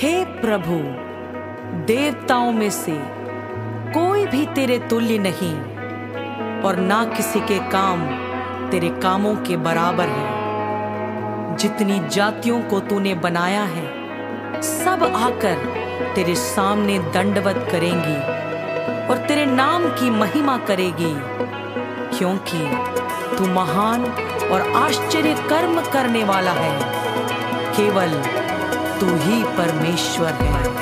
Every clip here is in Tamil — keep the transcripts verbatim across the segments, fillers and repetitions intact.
हे प्रभु, देवताओं में से कोई भी तेरे तुल्य नहीं और ना किसी के काम तेरे कामों के बराबर हैं। जितनी जातियों को तूने बनाया है सब आकर तेरे सामने दंडवत करेंगी और तेरे नाम की महिमा करेगी, क्योंकि तू महान और आश्चर्य कर्म करने वाला है। केवल तू ही परमेश्वर है।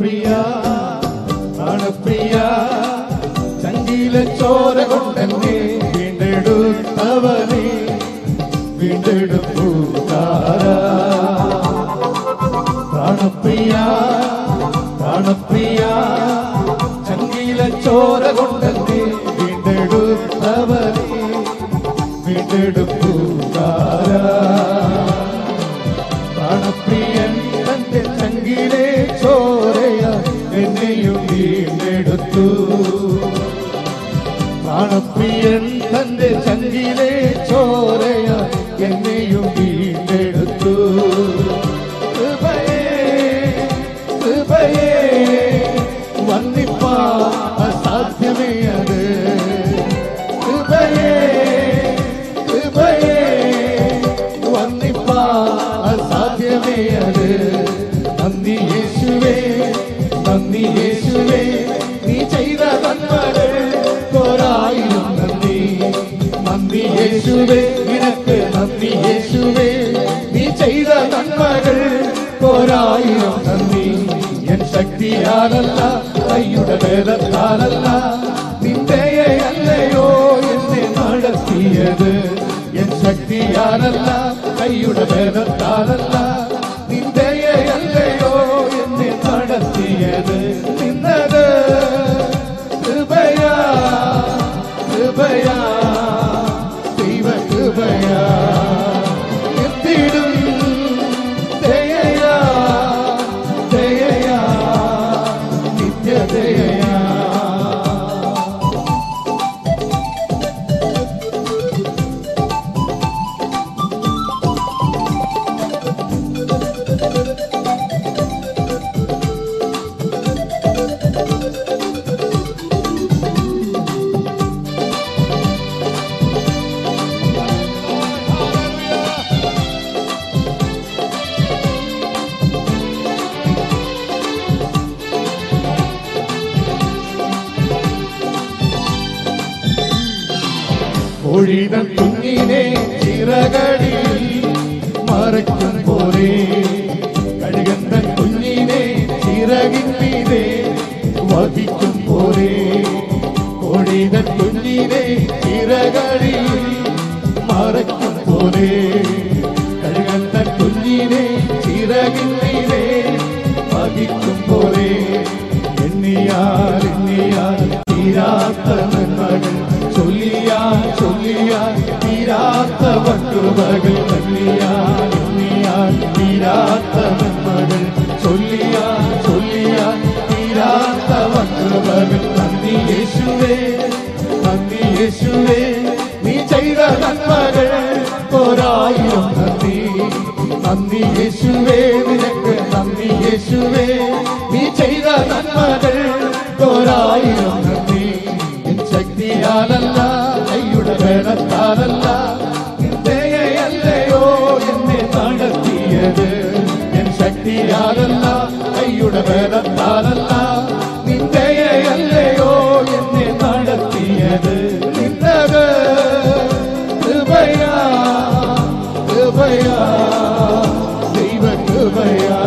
பிரியா அனுப்பிரியா சங்கில சோர கொண்டே வீண்டெடுத்தவனே வீண்டெடுத்தாரா அனுப்பிரியா அனுப்பிரியா சங்கில சோர கொண்டே வீண்டெடுத்தவனே வீண்டெடுத்தாரா அனுப்பிரியன் தந்தை சங்கிலே என்னையும் வீண்டெடுத்து அனுப்பியன் தந்தை சங்கிலே சோரையா என்னையும் வீண்டெடுத்து வந்திப்பா அசாத்தியமே அது வந்திப்பா அசாத்தியமே அது நந்தி இயேசுவே நந்தி இயேசுவே நீ செய்த நன்மைகள் கோராயிரம் நந்தி நந்தி இயேசுவே எனக்கு நந்தி இயேசுவே நீ செய்த நன்மைகள் கோராயிரம் நந்தி என் சக்தியாலல்ல கையுட வேலத்தாலல்ல நிந்தையே அல்லையோ என்னை நடத்தியது என் சக்தியாலல்ல கையுட வேலத்தாலல்ல நிந்தையே அல்லையோ என்னை நடத்தியது நின்னது கிருபையா கிருபையா தெய்வ கிருபையா எத்திடும் தயையா தயையா நித்திய தயையா ஒழிதன் துண்ணினே சிறகடி மறைக்கும் போரே கடுகந்தன் துண்ணினே சிறகின் மீதே வகிக்கும் போரே ஒழிதன் துண்ணினே சிறகடி மறைக்கும் போரே கடுகந்தன் துண்ணினே சிறகின் மீதே வகிக்கும் போரே எண்ணியார் எண்ணியார் தீராத்தனன் மகன் சொல்லியா சொல்லியா தீராத்த வட்டுவர்கள் சொல்லியா சொல்லியா தீராத்த மகள் சொல்லியா சொல்லியா தீராத்த வட்டுவர்கள் நந்தி இயேசுவே நந்தி இயேசுவே நீ செய்த நன்மகள் கோராயிரம் நந்தி நந்தி இயேசுவே விளக்கு நந்தி இயேசுவே நீ செய்த நன்மகள் கோராயிரம் நந்தி சக்தியாலல்ல கையுட வேலத்தாலல்ல நிந்தையை அல்லையோ என்னை நடத்தியது என் சக்தியாலல்ல கையுட வேலத்தாலல்ல நிந்தையை அல்லையோ என்னை நடத்தியது நின்னது கிருபையா கிருபையா தெய்வ கிருபையா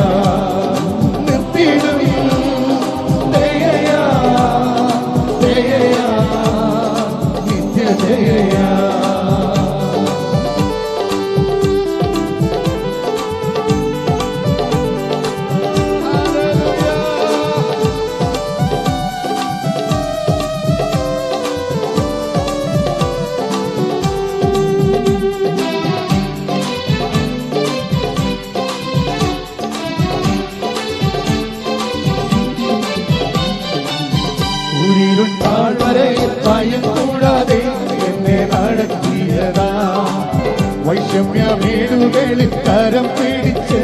வைஷமிய மேடுகளில் கரம் பிடிச்சு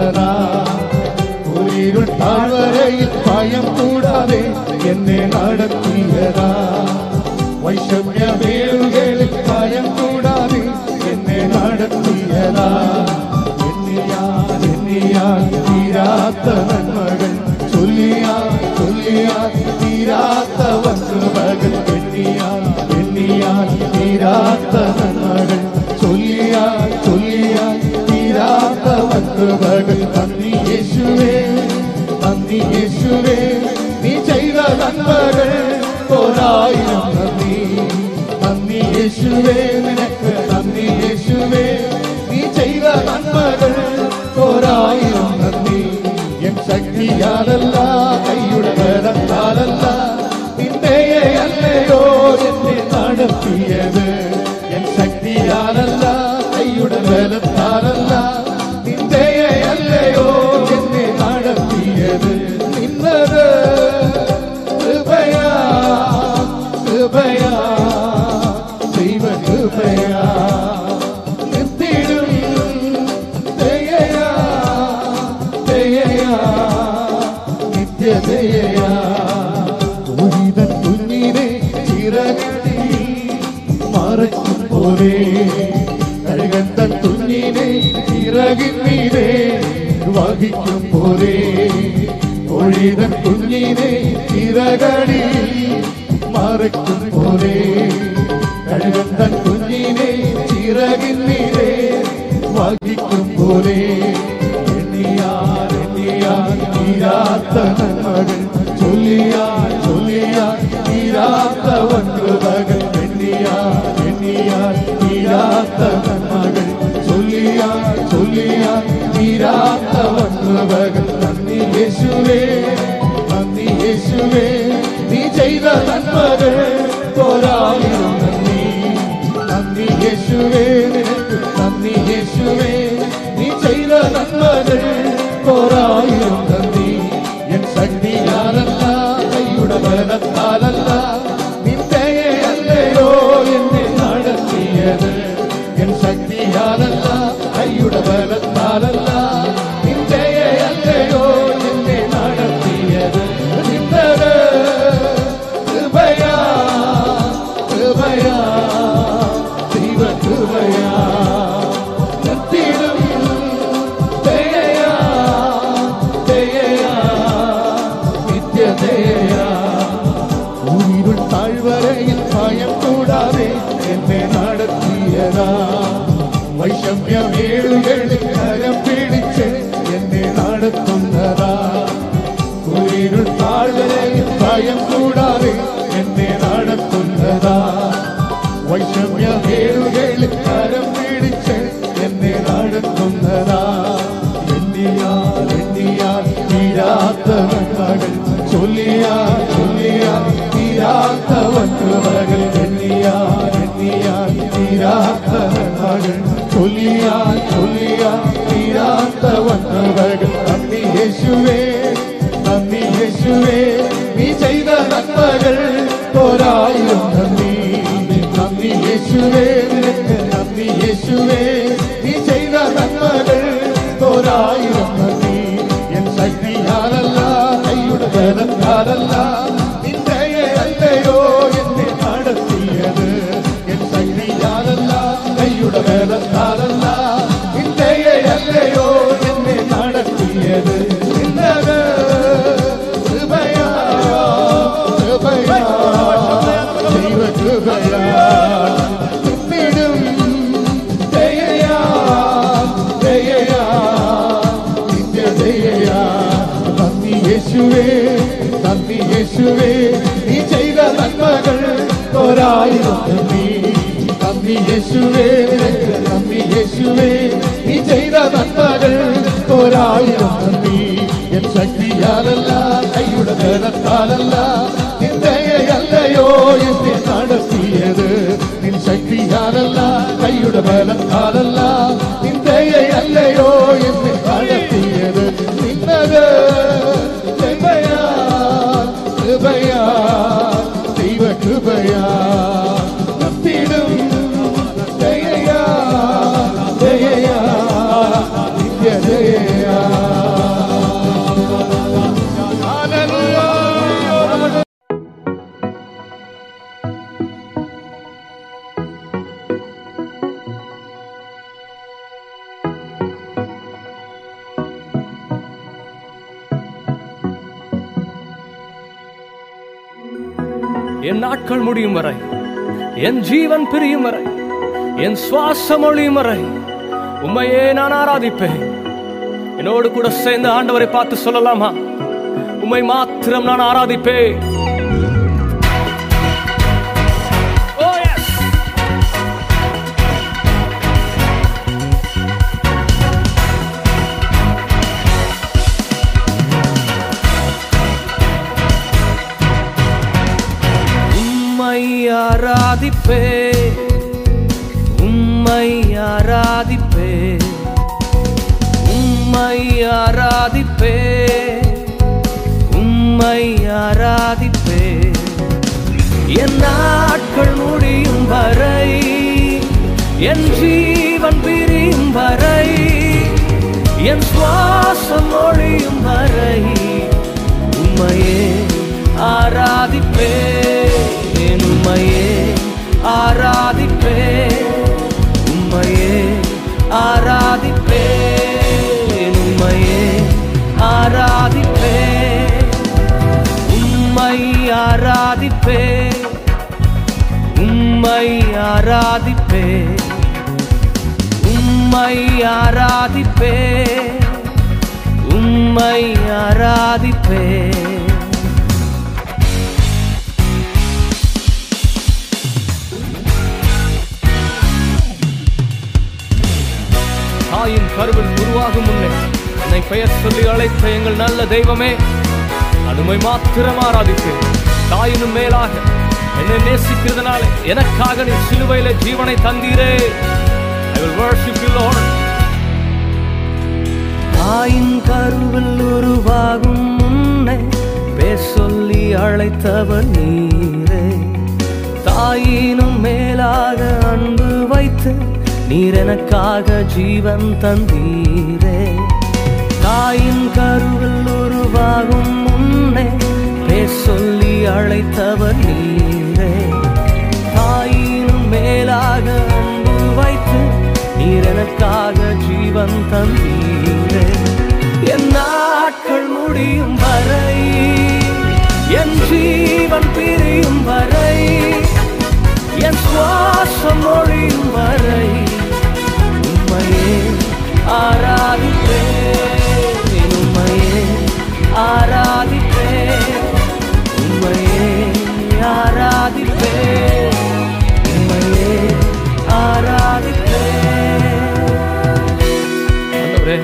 சரணா. உயிருள் தாழ்வரையில் பயம் கூடாதே என்னை நடத்தியதா. வைஷமிய வேல்களில் பயம் கூடாதே என்னை நடத்தியதா. தீராத்தவன் மகள் சொல்லியார் சொல்லியார் தீராத்தவன் மகள் எண்ணியார் எண்ணியார் தீராத்தவன் மகள் சொல்லியார் சொல்லியார் தீராத்தவன் மகள். தந்தி இயேசுவே தந்தி இயேசுவே நீ செய்த நன்மகள் ஓராயிரம் நந்தி. தந்தி இயேசுவே எனக்கு தந்தி இயேசுவே நீ செய்த நன்மகள் ஓராயிரம் நந்தி. என் சக்தியாலல்ல கையுடலாலல்ல நின்னையே அல்லையோ என்னை நடத்தியது. என் சக்தியாலல்ல கையுடலாலல்ல நின்னையே அல்லையோ என்னை நடத்தியது. நின்னது கிருபையா கிருபையா தெய்வ கிருபையா கழுகந்த துண்ணினை இறகின் மீதே வகிக்கும் போதே. பொழிதன் துண்ணினை இறகடி மறைக்கும் போதே. கழுகந்த துண்ணினை இறகின் மீதே வகிக்கும் போதே. எண்ணியார் எண்ணியார் தீராத்தவன் மகள் சொல்லியார் சொல்லியார் தீராத்தவன் மகள். எண்ணியார் தீராத்தவன் மகள் சொல்லியார் சொல்லியார் தீராத்தவன் மகள். நந்தி இயேசுவே நந்தி இயேசுவே நீ செய்த நன்மகள் போராயிரம் நந்தி. நந்தி இயேசுவே நந்தி இயேசுவே நீ செய்த நன்மகள் போராயிரம் நந்தி. என் சக்தியாலல்லா கையுட பலத்தாலல்லா என் சக்தியாலல்லா ஐயுட பலத்தாலல்லா நின்றைய அல்லையோ என்னை நடத்தியது. நின்றது கிருபையா கிருபையா தெய்வ கிருபையா நித்திடும் தெய்யா தெய்யா நித்திய தெய்யா. உயிருள் தாழ்வரையில் பயம் கூடாதே என்னை நடத்தியதா. வைஷமிய வேல்களில் கரம் பிடிச்சு என்னை நடத்துந்ததா. உயிருள் தாழ்வரையில் பயம் கூடாதே என்னை நடத்துந்ததா. வைஷமிய வேல்களில் கரம் பிடிச்சு என்னை நடத்துந்ததா. எண்ணியார் எண்ணியார் தீராத்தவன் மகள் சொல்லியார் சொல்லியார் தீராத்தவன் மகள். எண்ணியார் எண்ணியார் தீராத்தவன் மகள் சொல்லியார் சொல்லியார் தீராத்தவன் மகள். நந்தி இயேசுவே நந்தி இயேசுவே நீ செய்த நன்மகள் ஓராயிரம் நந்தி. நந்தி இயேசுவே நந்தி இயேசுவே நீ செய்த நன்மகள் ஓராயிரம் நந்தி. என் சக்தியாலல்லா கையுட பலத்தாலல்லா நின்றைய அல்லையோ என்னை நடத்தியது. என் சக்தியாலல்லா கையுட பலத்தாலல்லா நின்றைய அல்லையோ என்னை நடத்தியது. நின்றது கிருபையா கிருபையா தெய்வ கிருபையா நித்திடும் தெய்யா தெய்யா தெய்யா. தந்தி இயேசுவே தந்தி இயேசுவே நீ செய்த நன்மகள் ஓராயிரம் நந்தி. தந்தி இயேசுவே தந்தி இயேசுவே நீ செய்த நன்மகள் ஓராயிரம் நந்தி. என் சக்தியாலல்லா கையுட பலத்தாலல்லா நின்றைய அல்லையோ என்னை நடத்தியது. நின் சக்தியாலல்லா கையுட பலத்தாலல்லா நின்றைய அல்லையோ என்னை நடத்தியது. நின்னது கிருபையா கிருபையா தெய்வ கிருபையா நத்திடும் தெய்யா தெய்யா நித்திய தெய்யா. என் நாட்கள் முடியும் வரை, என் ஜீவன் பிரியும் வரை, என் சுவாசம் ஒழியும் வரை உம்மையே நான் ஆராதிப்பேன். என்னோடு கூட சேர்ந்து ஆண்டவரை பார்த்து சொல்லலாமா? உம்மை மாத்திரம் நான் ஆராதிப்பேன். ஆராதிப்பே உம்மை, ஆராதிப்பே உம்மை, ஆராதிப்பே உம்மை, ஆராதிப்பே என் நாட்கள் முடியும் வரை, என் ஜீவன் பிரியும் வரை, என் சுவாசம் ஒழியும் வரை உம்மையே ஆராதிப்பே. உம்மையே ஆராதிப்பே, உம்மையே ஆராதிப்பே, உம்மையே ஆராதிப்பே, உம்மை ஆராதிப்பே, உம்மை ஆராதிப்பே, உம்மை ஆராதிப்பே, உம்மை ஆராதிப்பே. தாயின் கருவில் உருவாகும் முன்னே என்னை பெயர் சொல்லி அழைத்த எங்கள் நல்ல தெய்வமே, அதுமை மாத்திரம் ஆராதிப்பேன். தாயினும் மேலாக என்னை நேசிக்கிறதுனாலே எனக்காக நீ சிலுவையில ஜீவனை தந்தீரே. I will worship you, Lord. தாயின் கருவில் உருவாகும் முன்னே பேர் சொல்லி அழைத்தவர் நீரே. தாயினும் மேலாக அன்பு வைத்து நீர் எனக்காக ஜீவன் தந்தீரே. தாயின் கருவில் உருவாகும் முன்னே பேர் சொல்லி அழைத்தவர் நீரே. தாயினும் மேலாக அன்பு வைத்து நீர் எனக்காக ஜீவன் தந்தீரே. என் நாட்கள் முடியும் வரை, என் ஜீவன் பிரியும் வரை, என் சுவாசம் ஒழியும் வரை உம்மையே ஆராதிப்பேன், உம்மையே ஆராதிப்பேன், உம்மையே ஆராதிப்பேன், உம்மையே ஆராதிப்பேன். ஆண்டவரே,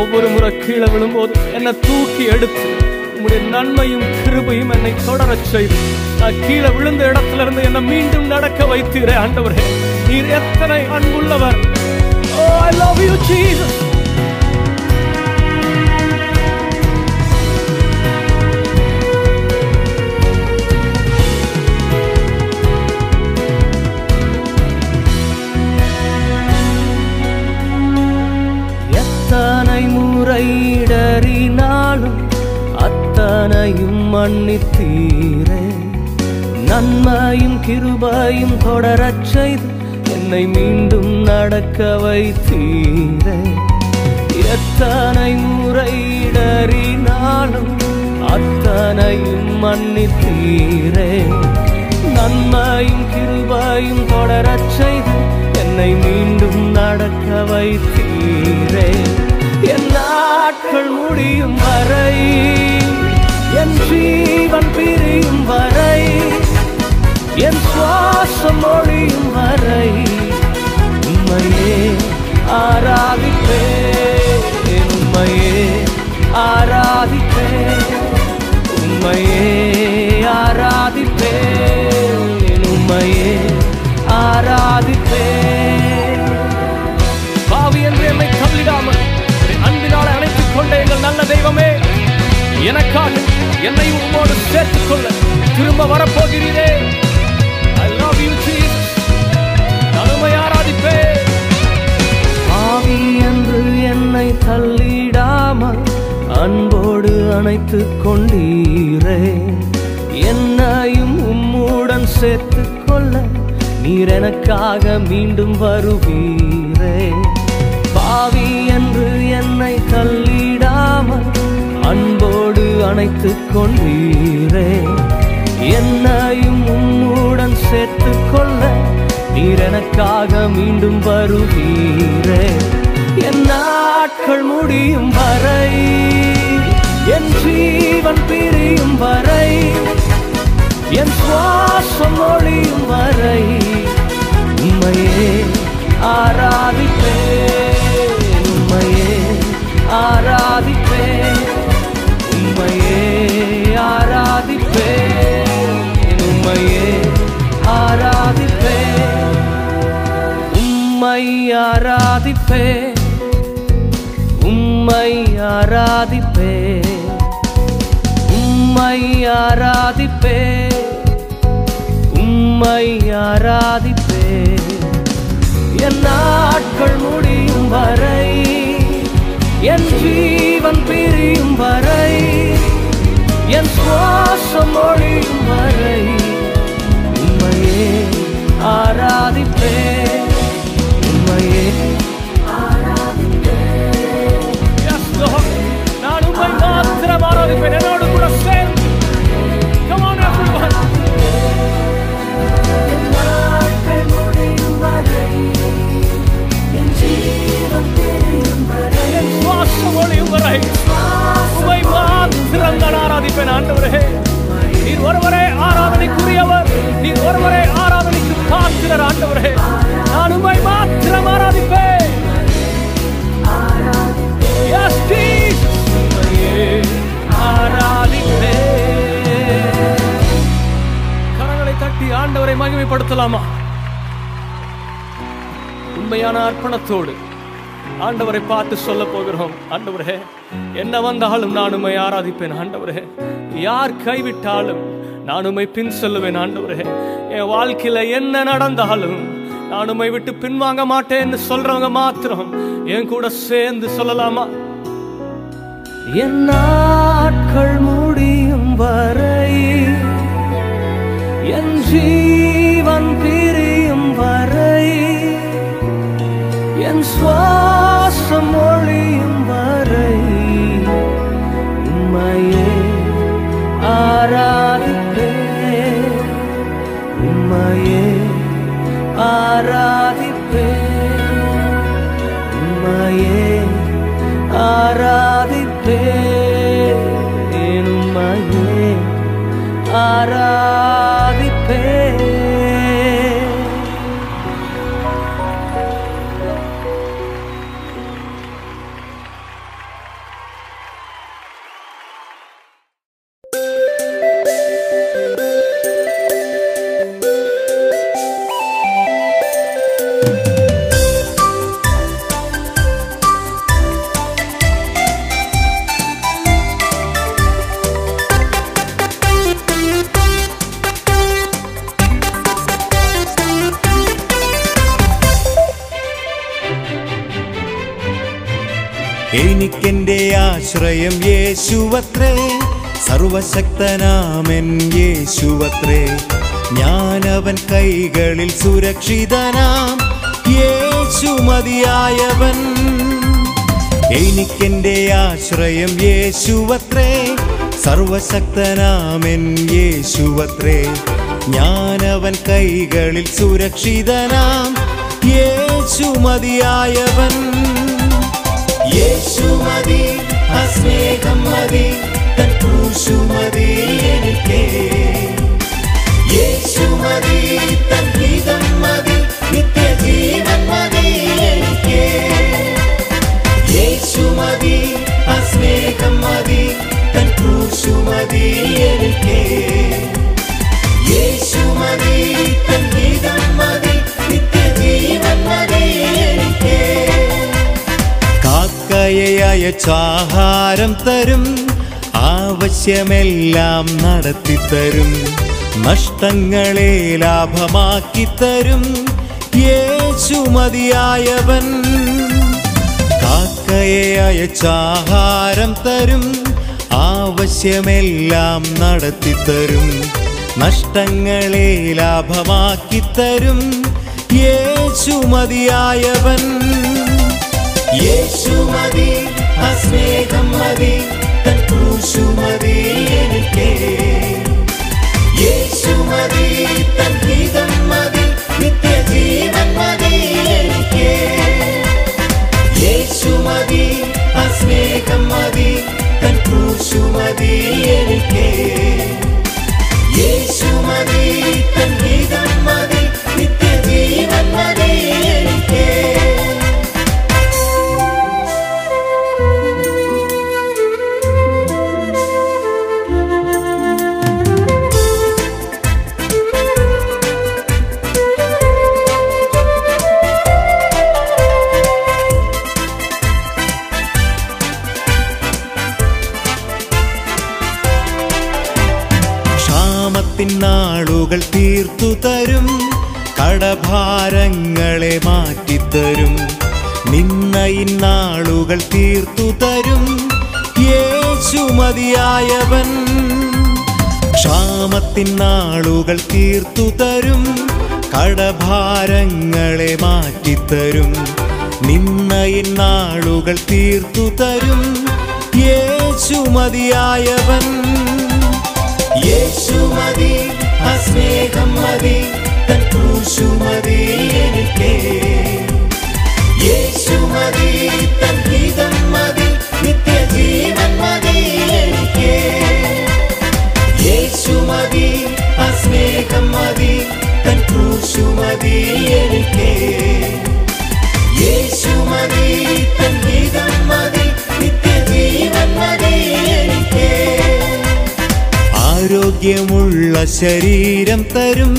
ஒவ்வொரு முறை கீழே விழும்போது என்னை தூக்கி எடுத்து உம்முடைய நன்மையும் கிருபையும் என்னை தொடரச் செய்து நான் கீழே விழுந்த இடத்துல இருந்து என்னை மீண்டும் நடக்க வைத்தீரே. ஆண்டவரே, நீர் எத்தனை அன்புள்ளவர். Oh, I love you, Jesus. எத்தனை முறையிடறினாலும் அத்தனையும் மன்னித்தீரே. நன்மையும் கிருபையும் தொடரச் செய்து என்னை மீண்டும் நடக்க வைத்தீரே. எத்தனை முறையிடறினாலும் அத்தனையும் மன்னித்தீரே. நன்மையும் கிருபையும் தொடரச் செய்து என்னை மீண்டும் நடக்க வைத்தீரே. என் நாட்கள் முடியும் வரை, என் ஜீவன் பிரியும் வரை, என் சுவாசம் ஒழியும் வரை உம்மையே ஆராதிப்பேன், உம்மையே ஆராதிப்பேன், உம்மையே ஆராதிப்பேன், உம்மையே ஆராதிப்பேன். பாவி என்று என்னை கல்லிடாமல் அன்பினால் அணைத்துக் கொண்ட எங்கள் நல்ல தெய்வமே, எனக்காக என்னை உம்மோடு சேர்த்துக் கொள்ள திரும்ப வரப்போகிறீரே. பாவி என்று என்னை தள்ளிடாமல் அன்போடு அணைத்துக் கொண்டீரே. என்னையும் உம்முடன் சேர்த்துக் கொள்ள நீர் எனக்காக மீண்டும் வருவீரே. பாவி என்று என்னை தள்ளிடாமல் அன்போடு அணைத்துக் கொண்டீரே. என்னையும் உம்முடன் சேர்த்து கொள்ள நீர் எனக்காக மீண்டும் வருவீரே. என் நாட்கள் முடியும் வரை, என் ஜீவன் பிரியும் வரை, என் சுவாசம் ஒழியும் வரை உம்மையே ஆராதிப்பேன், உம்மையே ஆராதிப்பேன், உம்மையே ஆராதிப்பேன், உம்மையே ஆராதிப்பேன், உம்மை ஆராதிப்பேன், உம்மை ஆராதிப்பேன், உம்மை ஆராதிப்பேன், உம்மை ஆராதிப்பேன். என் நாட்கள் முடியும் வரை, என் ஜீவன் பிரியும் வரை, என் சுவாசம் ஒழியும் வரை உம்மையே ஆராதிப்பேன், உம்மையே ஆராதிப்பேன். நான் உம்மை மாத்திரம் ஆராதிப்பேன், என்னோடு கூட சேர்ந்து. Come on everyone. என் நாட்கள் முடியும் வரை, என் ஜீவன் பிரியும் வரை, ஒளியுவரை உமை மாத்திரம் நான் ஆராதிப்பேன். ஆண்டவரே, நீர் ஒருவரே ஆராதனைக்குரியவர், நீர் ஒருவரே ஆராதனைக்கு காத்திரர். ஆண்டவரே, நான் உமை மாத்திரம் ஆராதிப்பேன். கரங்களை தட்டி ஆண்டவரை மகிமைப்படுத்தலாமா? உண்மையான அர்ப்பணத்தோடு ஆண்டவரை பார்த்து சொல்ல போகிறோம். ஆண்டவரே, என்ன வந்தாலும் நான் உம்மை ஆராதிப்பேன். ஆண்டவரே, யார் கைவிட்டாலும் நான் உம்மை பின் செல்லுவேன். ஆண்டவரே, என் வாழ்க்கையில என்ன நடந்தாலும் நான் உம்மை விட்டு பின்வாங்க மாட்டேன்னு சொல்றவங்க மாத்திரம் என் கூட சேர்ந்து சொல்லலாமா? என் நாட்கள் முடியும் வரை, என் ஜீவன் பிரியும் வரை, என் சுவாசம் ஒழியும் வரை உம்மையே ஆராதிப்பேன், உம்மையே ஆராதிப்பேன், உம்மையே ஆராதிப்பேன், உம்மையே ஆராதிப்பேன். എനിക്കെന്റെ ആശ്രയം യേശുവത്രേ, സർവശക്തനാമൻ യേശുവത്രേ, ഞാനവൻ കൈകളിൽ സുരക്ഷിതനാം, യേശു മതിയായവൻ. എനിക്കെന്റെ ആശ്രയം യേശുവത്രേ, സർവശക്തനാമൻ യേശുവത്രേ, ഞാനവൻ കൈകളിൽ സുരക്ഷിതനാം, യേശു മതിയായവൻ. യേശു മതി, ആ സ്നേഹം മതി, തൻ ക്രൂശു മതി എനിക്ക്. യേശു മതി, തൻ ഗീതം മതി, നിത്യജീവൻ മതി എനിക്ക്. യേശു മതി, ആ സ്നേഹം മതി, തൻ ക്രൂശു മതി എനിക്ക്. യേശു മതി, തൻ ഗീതം മതി, നിത്യജീവൻ മതി എനിക്ക്. ാഹാരം തരും, ആവശ്യമെല്ലാം നടത്തിത്തരും, നഷ്ടങ്ങളെ ലാഭമാക്കിത്തരും, യേശു മതിയായവൻ. കാക്കയെ അയച്ചാഹാരം തരും, ആവശ്യമെല്ലാം നടത്തിത്തരും, നഷ്ടങ്ങളെ ലാഭമാക്കിത്തരും, യേശു മതിയായവൻ. യേശു മതി, ആ സ്നേഹം മതി, തൻ ക്രൂശു മതി എനിക്ക്. மதி தன்கீதம் மதி நித்திய ஜீவன் மதி எனக்கே ஏசு மதி அஸ்நேகம் மதி தன் கூசு மதி எனக்கே ஏசு மதி தன்கீதம் மதி நித்திய ஜீவன் மதி எனக்கே ൾ തീർത്തു തരും, കടഭാരങ്ങളെ മാറ്റിത്തരും, നിന്നയിൻ നാളുകൾ തീർത്തു തരും യേശു മതിയായവൻ. ക്ഷാമത്തിൻ നാളുകൾ തീർത്തു തരും, കടഭാരങ്ങളെ മാറ്റിത്തരും, നിന്നയിൻ നാളുകൾ തീർത്തു തരും യേശു മതിയായവൻ. യേശു മതി അസ്നേഹം മതി തൻ ക്രൂശു മതി എനിക്കേ യേശു മതി തൻ ഗീതം മതി നിത്യജീവൻ മതി എനിക്കേ യേശു മതി അസ്നേഹം മതി തൻ ക്രൂശു മതി എനിക്കേ യേശു മതി തൻ ഗീതം മതി നിത്യജീവൻ മതി എനിക്കേ. ആരോഗ്യമുള്ള ശരീരം തരും,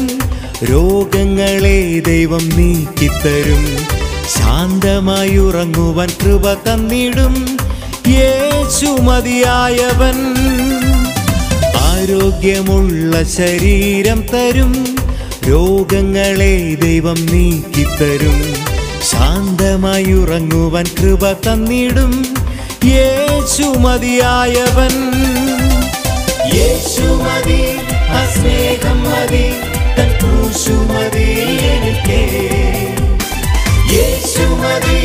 രോഗങ്ങളെ ദൈവം നീക്കിത്തരും, ശാന്തമായി ഉറങ്ങുവാൻ കൃപ തന്നിടും യേശു മതിയായവൻ. ആരോഗ്യമുള്ള ശരീരം തരും, രോഗങ്ങളെ ദൈവം നീക്കിത്തരും, ശാന്തമായി ഉറങ്ങുവാൻ കൃപ തന്നിടും യേശു മതിയായവൻ. യേശു മതി അസ്നേഹം മതി തൻ ക്രൂശു മതി എനിക്കേ യേശു മതി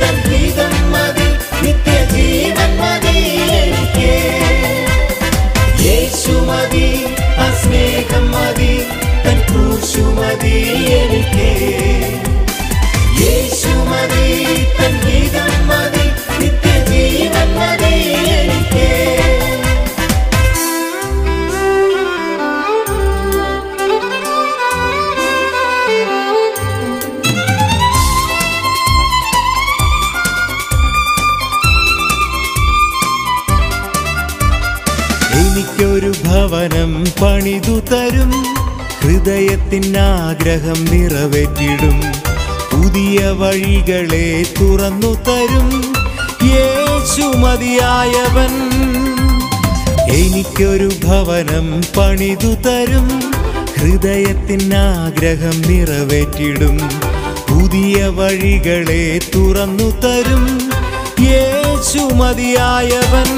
തൻ ഗീതം മതി നിത്യജീവൻ മതി എനിക്കേ യേശു മതി അസ്നേഹം മതി തൻ ക്രൂശു മതി എനിക്കേ യേശു മതി തൻ ഗീതം മതി നിത്യജീവൻ മതി എനിക്കേ. എനിക്കൊരു ഭവനം പണിതു തരും, ഹൃദയത്തിനാഗ്രഹം നിറവേറ്റിടും, പുതിയ വഴികളെ തുറന്നു തരും യേശു മതിയായവൻ. എനിക്കൊരു ഭവനം പണിതു തരും, ഹൃദയത്തിനാഗ്രഹം നിറവേറ്റിടും, പുതിയ വഴികളെ തുറന്നു തരും യേശു മതിയായവൻ.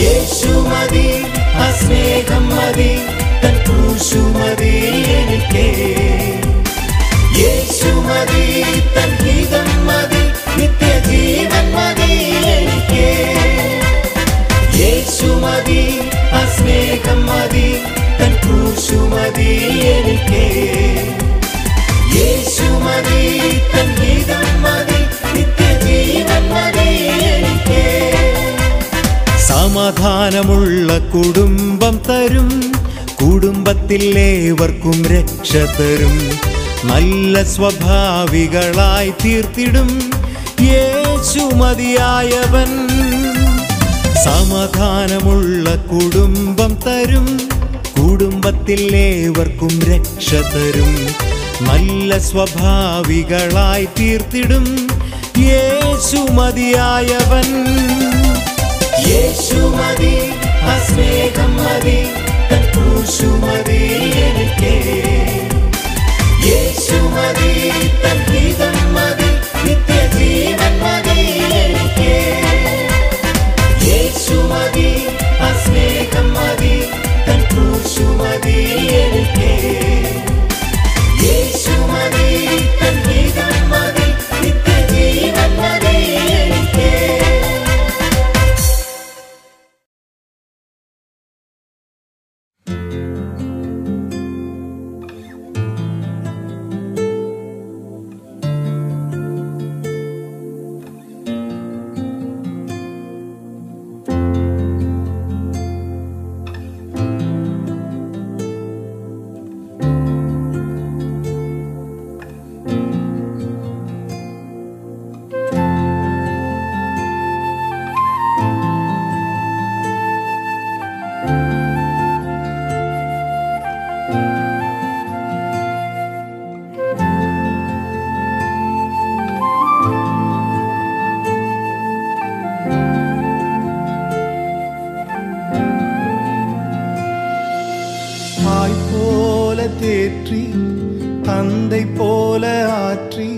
യേശു മതി അസ്നേഹം മതി തൻ ക്രൂശു മതി എനിക്കേ യേശു മതി തൻ ഗീതം മതി നിത്യജീവൻ മതി എനിക്കേ യേശു മതി അസ്നേഹം മതി തൻ ക്രൂശു മതി എനിക്കേ യേശു മതി തൻ ഗീതം മതി നിത്യജീവൻ മതി എനിക്കേ. സമാധാനമുള്ള കുടുംബം തരും, കുടുംബത്തിലേവർക്കും രക്ഷ തരും, നല്ല സ്വഭാവികളായി തീർത്തിടും യേശു മതിയായവൻ. സമാധാനമുള്ള കുടുംബം തരും, കുടുംബത്തിലേവർക്കും രക്ഷ തരും, നല്ല സ്വഭാവികളായി തീർത്തിടും യേശു മതിയായവൻ. യേശു മതി അസ്നേഹം മതി തൻ ക്രൂശു മതി എനിക്കേ യേശു മതി തൻ ഗീതം മതി നിത്യജീവൻ മതി എനിക്കേ യേശു മതി അസ്നേഹം മതി തൻ ക്രൂശു മതി എനിക്കേ യേശു മതി തൻ ഗീതം മതി നിത്യജീവൻ മതി എനിക്കേ. தந்தை போல ஆற்றி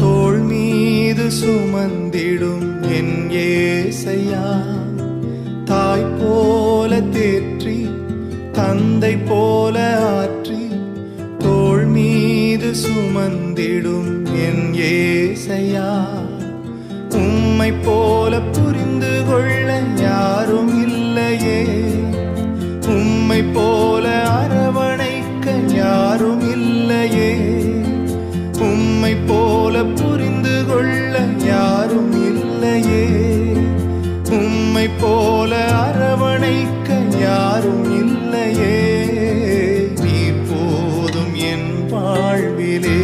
தோள் மீது சுமந்திடும் என் ஏசையா, தாய் போல தேற்றி தந்தை போல ஆற்றி தோள் மீது சுமந்திடும் என் ஏசையா, உம்மை போல புரிந்து கொள்ள யாரும் இல்லையே, உம்மை போல அரவணைக்க யாரும் இல்லையே, உம்மை போல புரிந்து கொள்ள யாரும் இல்லையே, உம்மை போல அரவணைக்க யாரும் இல்லையே, நீ போதும் என் வாழ்விலே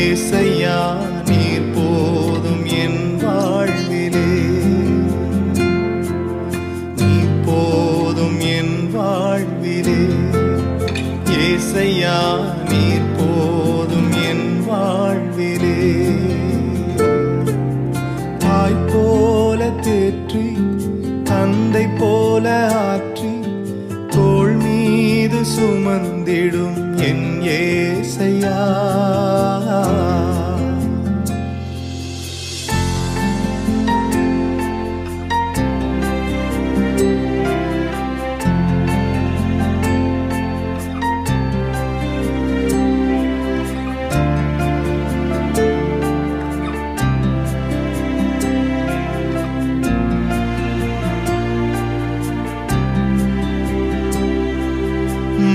ஏசையா, நீர் போதும் என் வாழ்விலே, நீ போதும் என் வாழ்விலே ஏசையா, நீர் போதும் என் வாழ்விலே, தாய் போல தேற்றி தந்தை போல ஆற்றி தோள் மீது சுமந்திடும் என் ஏசையா.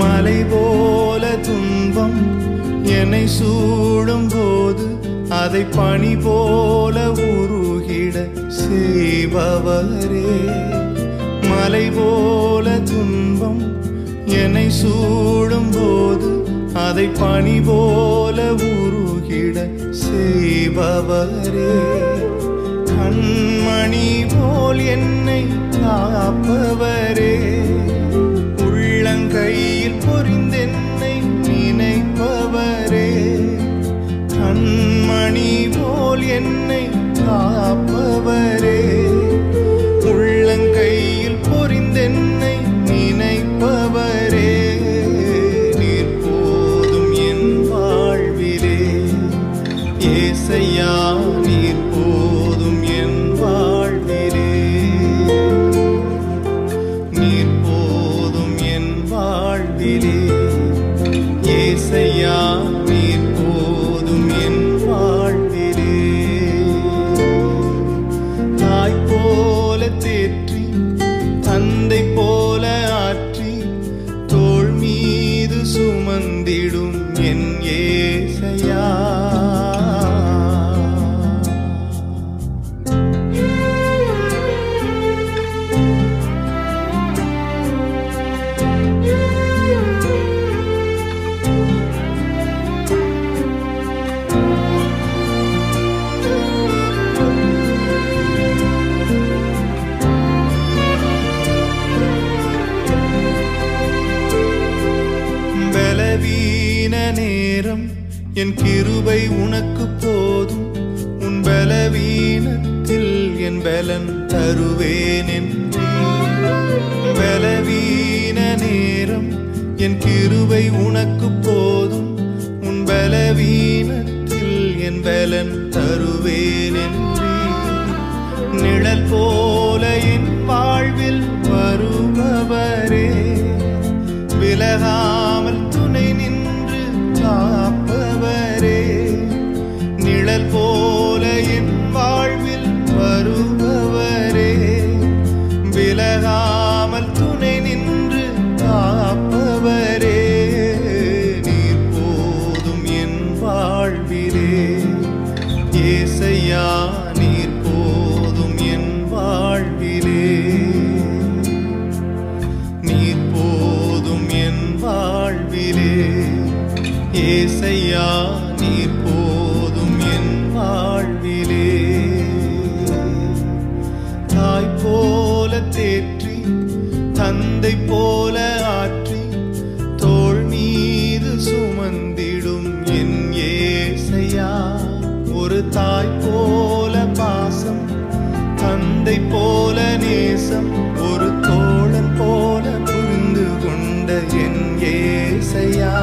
மலை போல துன்பம் என்னை சூடும் போது அதை பனி போல உருகிட செய்பவரே, மலை போல துன்பம் என்னை சூடும் போது அதை பனி போல உருகிட செய்பவரே, கண்மணி போல் என்னை காப்பவரே, உள்ளங்கையில் பொறிந்தென்னை நினைப்பவரே, கண்மணி போல் என்னை காப்பவரே, உள்ளங்கையில் பொறிந்தென்னை நினைப்பவரே, நீர் போதும் என் வாழ்விலே ஏசையா, நீர் போதும் என் வாழ்விலே, நீர் போதும் என் வாழ்விலே ஏசையா, நீர் போதும் என் வாழ்விலே, தாய் போல தேற்றி தந்தை போல ஆற்றி தோள் மீது சுமந்திடும் என் ஏசையா. பலவீன நேரம் என் கிருபை உனக்கு போதும், உன் பலவீனத்தில் என் பலன் தருவேன் என்று, பலவீன நேரம் என் கிருபை உனக்கு போதும், உன் பலவீனத்தில் என் பலன் தருவேன் என்று, நிழல் போல என் வாழ்வில் வருபவரே, விலகாமல் துணை நின்று காப்பவரே, நிழல் போல என் வாழ்வில் வருபவரே, விலகாமல் துணை நின்று காப்பவரே, நீர் போதும் என் வாழ்விலே ஏசையா, நீர் போதும் என் வாழ்விலே, நீர் போதும் என் வாழ்விலே ஏசையா, நீர் போதும் என் வாழ்விலே, தாய் போல தேற்றி தந்தை போல ஆற்றி தோள் மீது சுமந்திடும் என் ஏசையா, ஒரு தாய் போல பாசம் தந்தை போல நேசம் ஒரு தோழன் போல புரிந்து கொண்ட என் ஏசையா.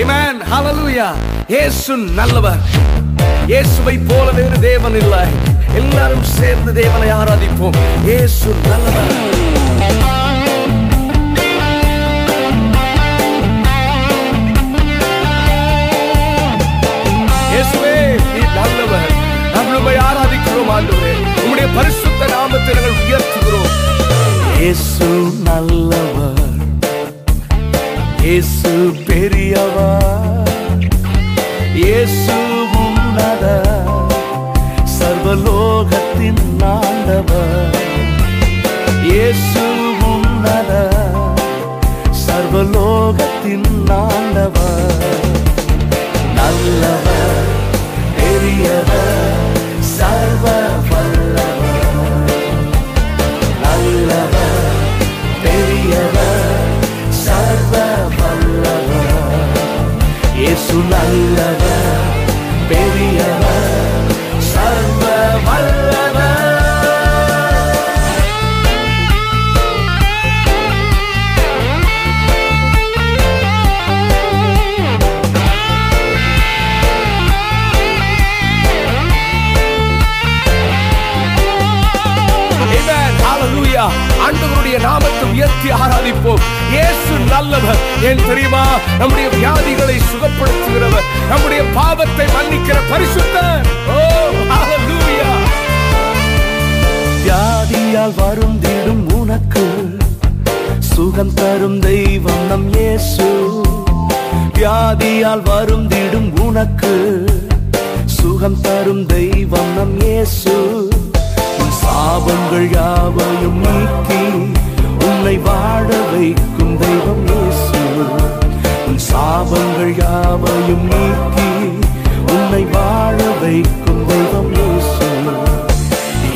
Amen. Hallelujah. இயேசு நல்லவர். இயேசுவை போல வேறு தேவன் இல்லை. எல்லாரும் சேர்ந்து தேவனை ஆராதிப்போம். இயேசு நல்லவர். உம்முடைய பரிசுத்த நாமத்தை நாங்கள் உயர்த்துகிறோம். இயேசு நல்லவர், இயேசு பெரியவர், இயேசு உன்னதர், சர்வலோகத்தின் ஆண்டவர். இயேசு உன்னதர், சர்வலோகத்தின் ஆண்டவர், நல்லவர், பெரியவர், சர்வ வல்லவர், நல்லவர், பெரியவர், சர்வ வல்லவர். இயேசு நல்லவர், பெரியவர், சர்வ வல்லவர். ஆண்டவருடைய நாமத்தை உயர்த்தி ஆராதிப்போம். இயேசு நல்லவர். ஏன் தெரியுமா? நம்முடைய வியாதிகளை சுகப்படுத்துகிறவர், நம்முடைய பாவத்தை மன்னிக்கிற பரிசுத்தர். ஓ ஹalleluya. வியாதியால் வருந்திடும் உனக்கு சுகம் தரும் தெய்வம் நம் இயேசு. வியாதியால் வருந்திடும் உனக்கு சுகம் தரும் தெய்வம் நம் இயேசு. பாவங்கள் யாவையும் நீக்கி உன்னை வாழ வைக்கும் தெய்வம் இயேசு. உன் சாபங்கள் யாவையும் நீக்கி உன்னை வாழ வைக்கும் தெய்வம் இயேசு.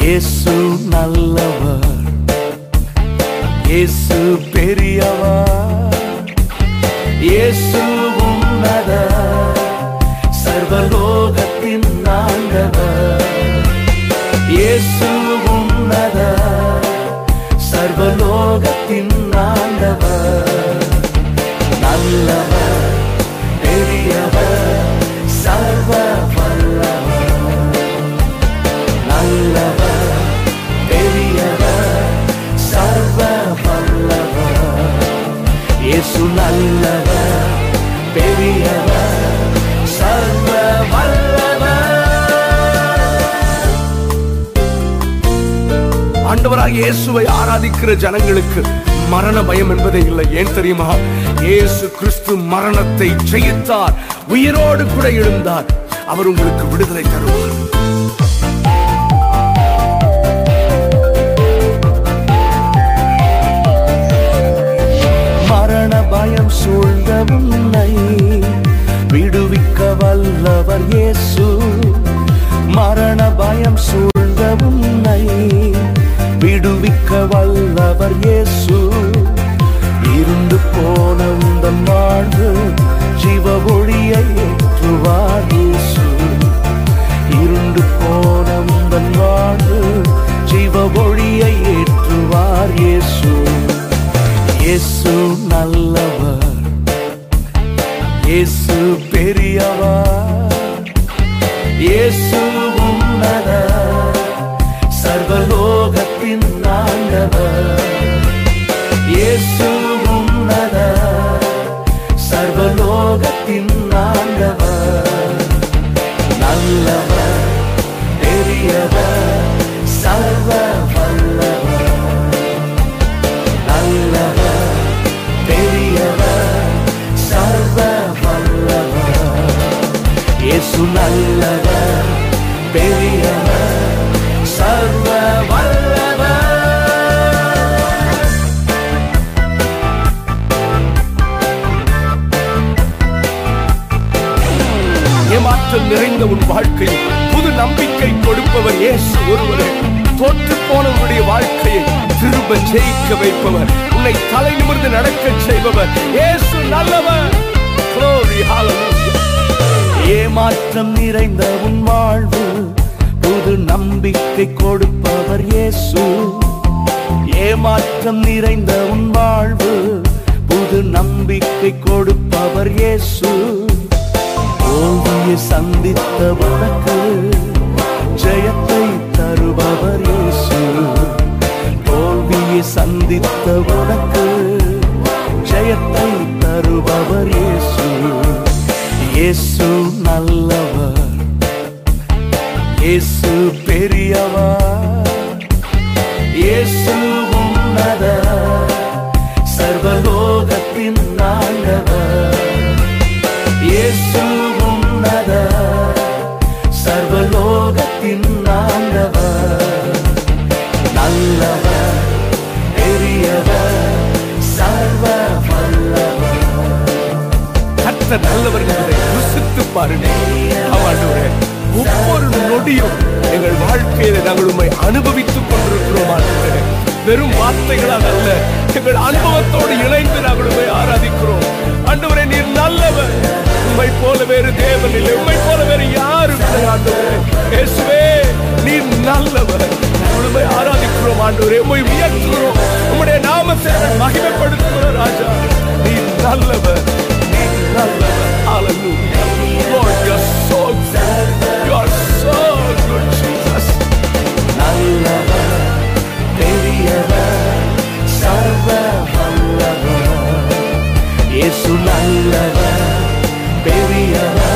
இயேசு நல்லவர், இயேசு பெரியவர், இயேசு உன்னதர், சர்வலோகத்தின் ஆண்டவர். இயேசு உன்னதர், சர்வலோகத்தின் ஆண்டவர், நல்லவர், பெரியவர், சர்வ வல்லவர், நல்லவர், பெரியவர், சர்வ வல்லவர். இயேசு நல்லவர், பெரியவர், சர்வ வல்லவர். ஆண்டவராக இயேசுவை ஆராதிக்கிற ஜனங்களுக்கு மரண பயம் என்பதே இல்லை. ஏன் தெரியுமா? இயேசு கிறிஸ்து மரணத்தை ஜெயித்தார், உயிரோடு கூட எழுந்தார். அவர் உங்களுக்கு விடுதலை தருவார். மரண பயம் சூழ்ந்தவும் உன்னை விடுவிக்க வல்லவர் இயேசு. மரண பயம் சூழ்ந்தவும் உன்னை விடுவிக்க வல்லவர் இயேசு. இருந்து போன உந்தன் வாழ்வு ஜீவ ஒளியை ஏற்றுவார் இயேசு. இருந்து போன உந்தன் வாழ்வு ஜீவ ஒளியை ஏற்றுவார் இயேசு. இயேசு நல்லவர், இயேசு பெரியவர், இயேசு உன்னதர், சர்வலோகத்தின் ஆண்டவர். இயேசு உன்னதர், சர்வலோகத்தின் ஆண்டவர், நல்லவர், பெரியவர், சர்வ வல்லவர், நல்லவர், பெரியவர், சர்வ வல்லவர். இயேசு நல்லவர், பெரியவர், சர்வ வல்லவர். ஏமாற்றம் நிறைந்த உன் வாழ்க்கையில் புது நம்பிக்கை கொடுப்பவர் இயேசு ஒருவரே. தோற்று போனவருடைய வாழ்க்கையை திரும்ப ஜெயிக்க வைப்பவர், உன்னை தலை நிமிர்ந்து நடக்க செய்பவர் இயேசு நல்லவர். ஏமாற்றம் நிறைந்த உன் வாழ்வு புது நம்பிக்கை கொடுப்பவர் இயேசு. ஏமாற்றம் நிறைந்த உன் வாழ்வு புது நம்பிக்கை கொடுப்பவர் இயேசு. தோல்வியை சந்தித்த உனக்கு ஜெயத்தை தருபவர் இயேசு. தோல்வியை சந்தித்த உனக்கு ஜெயத்தை தருபவர் இயேசு. இயேசு நல்லவர், இயேசு பெரியவர், இயேசு உன்னதர், சர்வலோகத்தின் ஆண்டவர். இயேசு உன்னதர், சர்வலோகத்தின் ஆண்டவர். நல்லவர், பெரியவர், சர்வ வல்லவர். கர்த்தர் நல்லவர்களை ருசித்து பாருங்கள். ஒவ்வொரு நொடியும் எங்கள் வாழ்க்கையில நாங்கள் உண்மை அனுபவித்துக் கொண்டிருக்கிறோம். வெறும் வார்த்தைகளால் அல்ல, எங்கள் அனுபவத்தோடு இணைந்து நாங்கள் உண்மை ஆராதிக்கிறோம். ஆண்டவரே, நீர் நல்லவர். உண்மை போல வேறு தேவன் இல்லை, உண்மை போல வேறு யாரும் இல்லை. ஆண்டவரே இயேசுவே, நீர் நல்லவர். உண்மை ஆராதிக்கிறோம் ஆண்டவரே, உண்மை உயர்த்துகிறோம். உம்முடைய நாமத்தை மகிமைப்படுத்துகிற ராஜா, நீர் நல்லவர், நீர் நல்லவர். ஹல்லேலூயா. Lord, you are so good. You are so good, Jesus. Nallava, periyava, sarva vallava. Yesu nallava, periyava,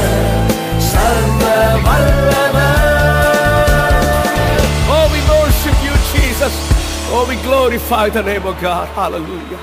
sarva vallava. Oh, we worship you, Jesus. Oh, we glorify the name of God. Hallelujah.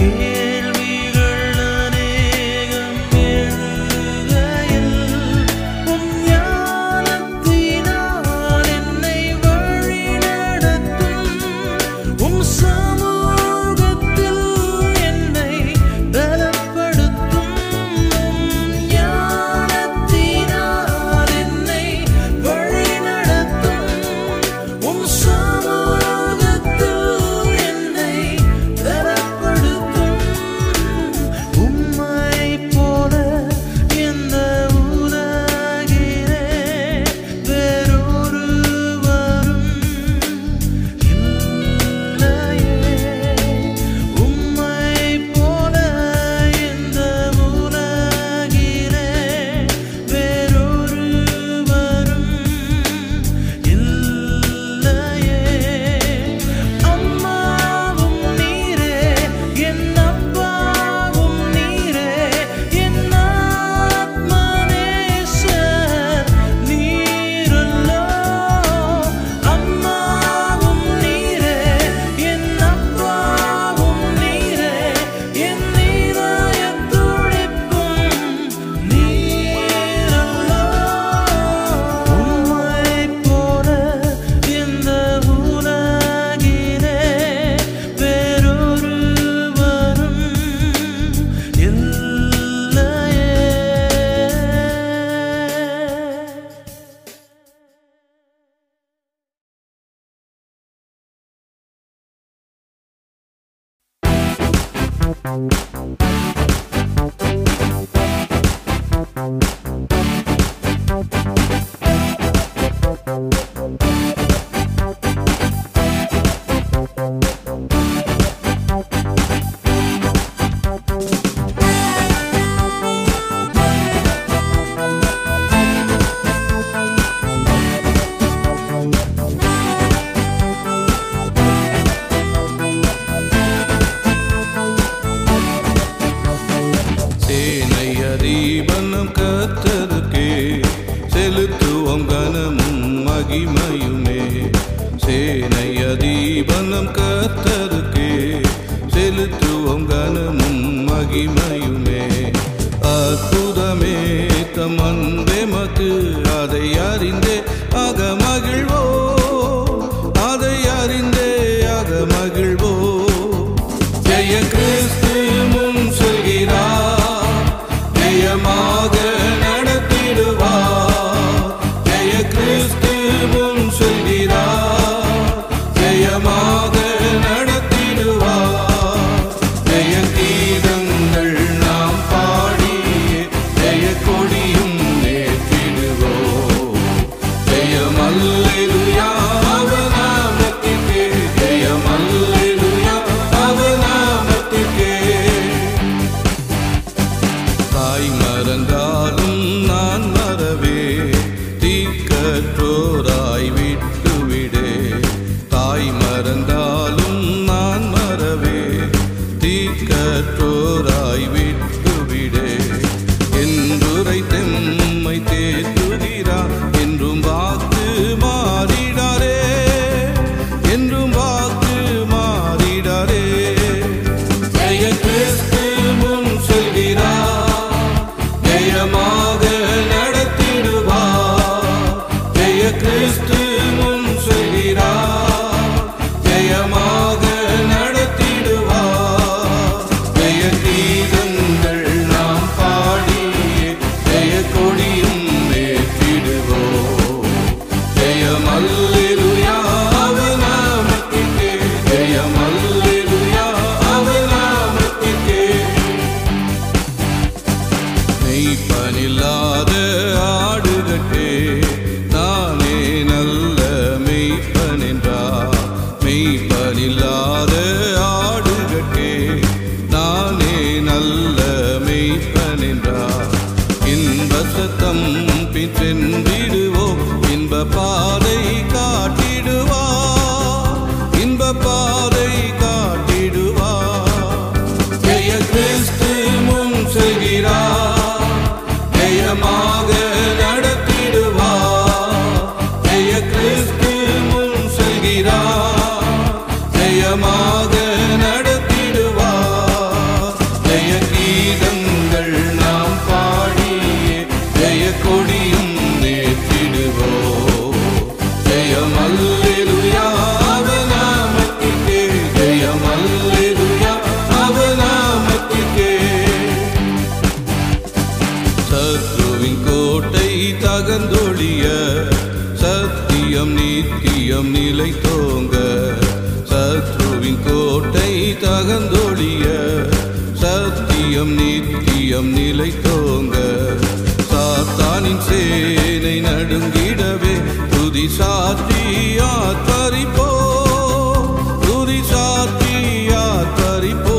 தங்கள் தகந்தொழிய சத்தியம் நித்தியம் நிலை தோங்க சத்ருவின் கோட்டை தகந்தொழிய சத்தியம் நித்தியம் நிலை தோங்க சாத்தானின் சேனை நடுங்கிடவே துதி சாத்தி ஆத்தரிப்போ துதி சாத்தி ஆத்தரிப்போ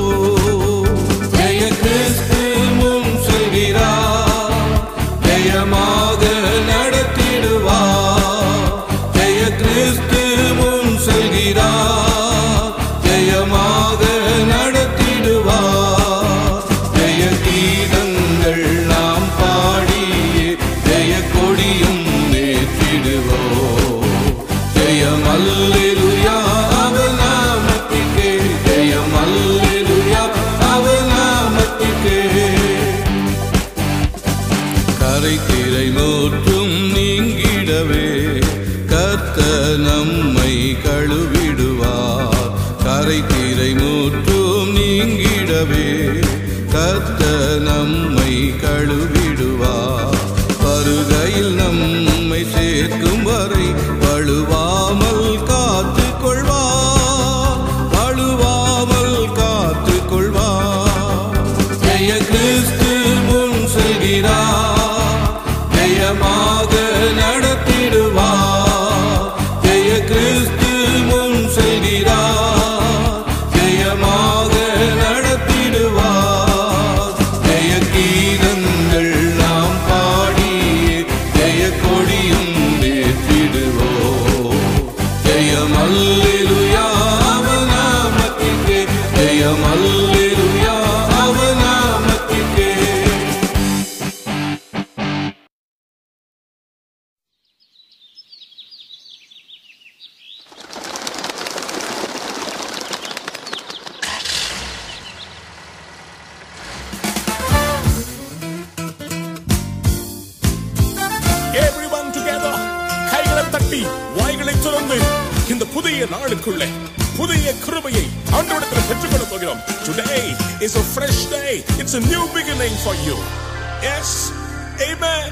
நம்மை கழுவிடுவார் கரை தீரை மூற்றும் நீங்கிடவே கத்த நம்மை கழுவிடுவார் வருகையில் நம்மை சேர்க்கும் வரை வழுவாமல் காத்து கொள்வார் வழுவாமல் காத்து கொள்வார் ஜெய கிறிஸ்து முன் செல்கிறார் ஜெயமாக நடத்திடுவார் கிறிஸ்து முன் செல்கிறார் ஜெயமாக நடத்திடுவார் ஜெய கீதங்கள் நாம் பாடியே ஜெய கொடியும் ஏற்றிடுவோம் ஜெயம் அல்லேலூயா அவனாமத்திற்கே ஜெயம் அல்லேலூயா அவனாமத்திற்கே. Today is a fresh day. It's a new beginning for you. Yes. Amen.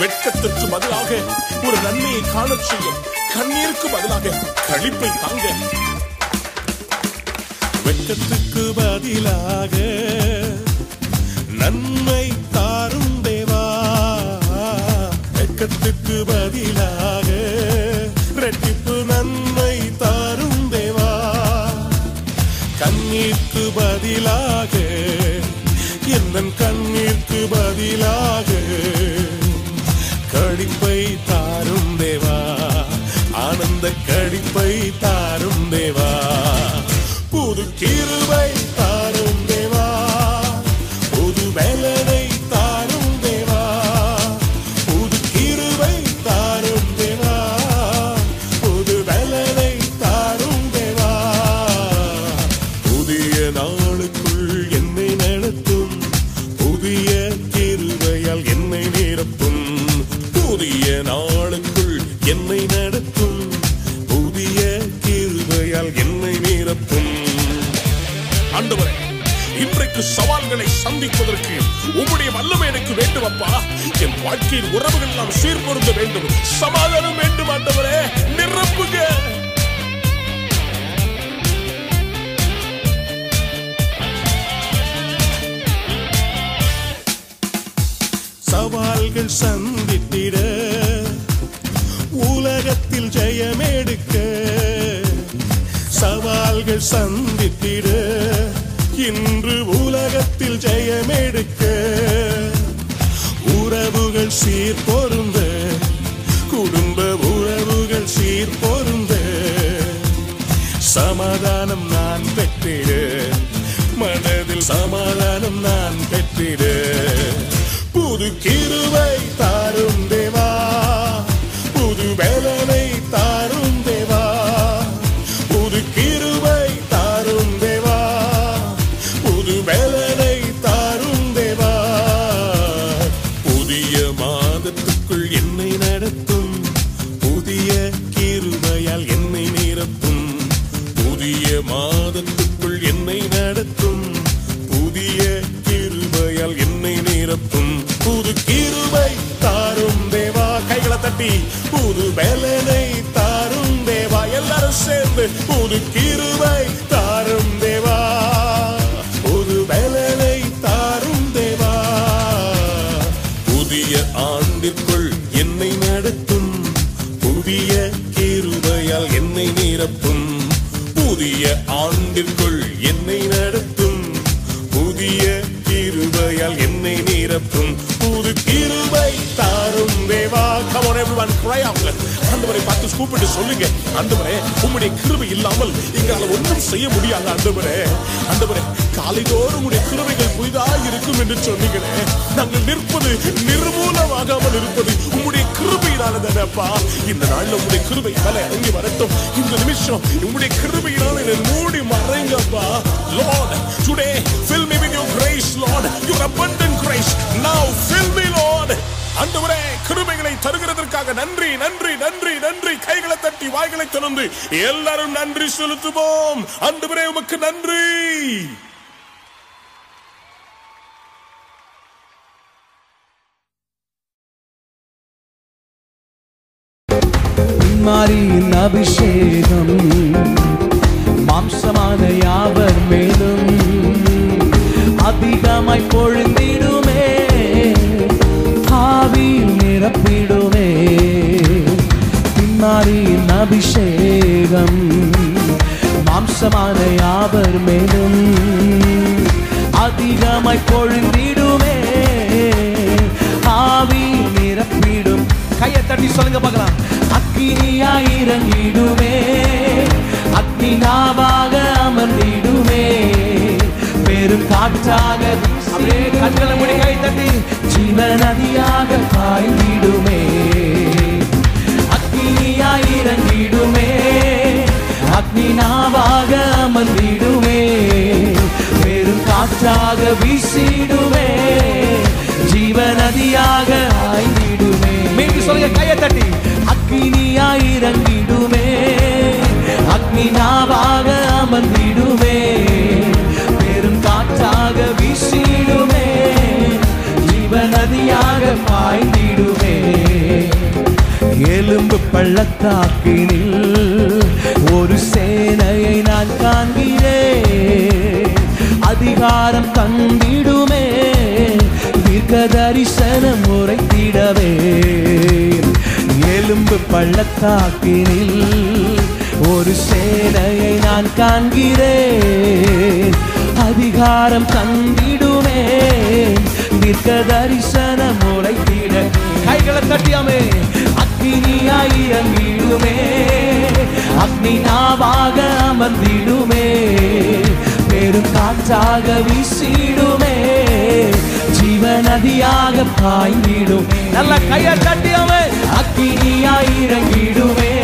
வெட்கத்திற்கு பதிலாக ஒரு நன்மையை காணச் செய்யும், கண்ணீருக்கு பதிலாக களிப்பை தாங்க. வெட்கத்துக்கு பதிலாக நன்மை தாரும் தேவா, வெட்கத்துக்கு பதிலாக ரெட்டிப்பு நன்மை தாரும் தேவா, கண்ணீருக்கு பதிலாக என் கண்ணீருக்கு பதிலாக கடிப்பை தாரும் தேவா, ஆனந்த கடிப்பை தாரும் தேவா, புது கிருபை தாரும் தேவா, புது பலனை தாரும் தேவா, புது கிருபை தாரும் தேவா, புது பலனை தாரும் தேவா, புதிய நாளுக்குள் என்னை நடத்தும், புதிய கிருபையால் என்னை நிரப்பும், புதிய நாளுக்குள் என்னை நடத்தும், புதிய கிருபையால் என்னை நிரப்பும். ஆண்டவரே, இன்றைக்கு சவால்களை சந்திப்பதற்கு உம்முடைய வல்லமை எனக்கு வேண்டும் அப்பா. என் வாழ்க்கையின் உறவுகள் எல்லாம் சீர்பொருந்த வேண்டும், சமாதானம் வேண்டும். ஆண்டவரே நிரப்புங்க. சவால்கள் சந்தித்திட, உலகத்தில் ஜெயமெடுக்க, சவால்கள் சந்தித்திட, இன்று உலகத்தில் ஜெயமெடுக்க, உறவுகள் சீர்பொருந்த, குடும்ப உறவுகள் சீர்பொருந்த, சமாதானம் நான் பெற்றிட, மனதில் சமாதானம் நான் பெற்றிட, புது கிருபை தாரும் தேவா, புது பலனை தாரும் தேவா, புது கிருபை தாரும் தேவா, புது பலனை தாரும் தேவா, புதிய மாதத்துக்குள் என்னை நடத்தும், புதிய கிருபையால் என்னை நிரப்பும், புதிய மாதத்துக்குள் என்னை நடத்தும், புதிய கிருபையால் என்னை நிரப்பும், புது கிருபை தாரும் தேவா. கைகளை தட்டி புது பலனை தாரும் தேவா. எல்லாரும் சேர்ந்து புது கிருபை தாரும் தேவா, புது பலனை தாரும் தேவா, புதிய ஆண்டிற்குள் என்னை நடத்தும், புதிய கிருபையால் என்னை நிரப்பும், புதிய ஆண்டிற்குள் என்னை நடத்தும், புதிய கிருபையால் என்னை நிரப்பும், புது கிருபை தாரும் தேவா. Come on everyone, cry out. ஆண்டவரை பார்த்து கூப்பிட்டு சொல்லுங்க, ஆண்டவரே உம்முடைய கிருபை இல்லாமல் எங்களால் ஒன்றும் செய்ய முடியாது. ஆண்டவரே, ஆண்டவரே காலைதோறும் உம்முடைய கிருபைகள் புதிதாக இருக்கும் என்று சொன்னீங்களே, நாங்கள் நிற்பது நிர்மூலமாகாமல் இருப்பது உம்முடைய கிருபையினால தானே அப்பா. இந்த நாள்ல உம்முடைய கிருபை மேல இறங்கி வரட்டும். இந்த நிமிஷம் உம்முடைய கிருபையினால என்னை மூடி மறைங்கப்பா. Lord, today fill me with your grace, Lord, your abundant grace. Now fill me, Lord. ஆண்டவரே கிருபைகளை தருகிறதற்காக நன்றி, நன்றி, நன்றி, நன்றி. கைகளை தட்டி வாய்களை திறந்து எல்லாரும் நன்றி செலுத்துவோம். ஆண்டவரே உமக்கு நன்றி. மாரியின் அபிஷேகம் மாம்சமான யாவர் மேலும் அதிகமாய் பொழுந்திடுமே, ஆவியில் நிரப்பிடுமே. மாரியின் அபிஷேகம் மாம்சமான யாவர் மேலும் அதிகமாய் பொழுந்திடுமே, ஆவியில் நிரப்பிடும். கையை தட்டி சொல்லுங்க பார்க்கலாம். அக்கினியாய் இறங்கிடுமே, அக்னி நாவாக அமர்ந்திடுமே, பெரும் காற்றாக அப்படியே கண்களை மூடி கை தட்டி ஜீவ நதியாக பாய்ந்திடுமே, அக்னியாய் இறங்கிடுமே, அக்னி நாவாக அமர்ந்திடுமே, பெரும் காற்றாக வீசிடுமே, ஜீவ நதியாக ஆய்ந்திடுமே. மீண்டும் சொல்லுங்க கையை தட்டி. அக்னியாய் இறங்கிடுமே, அக்னி நாவாக அமர்ந்திடுமே, பெரும் காற்றாக வீசிடுமே, ஜீவ நதியாக பாய்ந்திடுமே. பள்ளத்தாக்கினில் ஒரு சேனையை நான் காண்கிறேன். அதிகாரம் தந்திடுமே, தீர்க்க தரிசனம் உரைத்திடவே. எலும்பு பள்ளத்தாக்கினில் ஒரு சேனையை நான் காண்கிறேன். அதிகாரம் தந்திடுமே, தீர்க்க தரிசனம் உரைத்திட. கைகளை தட்டியாமே. அக்னியாய் இயங்கிடுமே, அக்னி நாவாக அமர்ந்திடுமே, பெரும் காற்றாக வீசிடுமே, ஜீவநதியாக பாய்ந்திடுமே. நல்ல கையை தட்டியாமே. அக்னியாய் இறங்கிடுமே,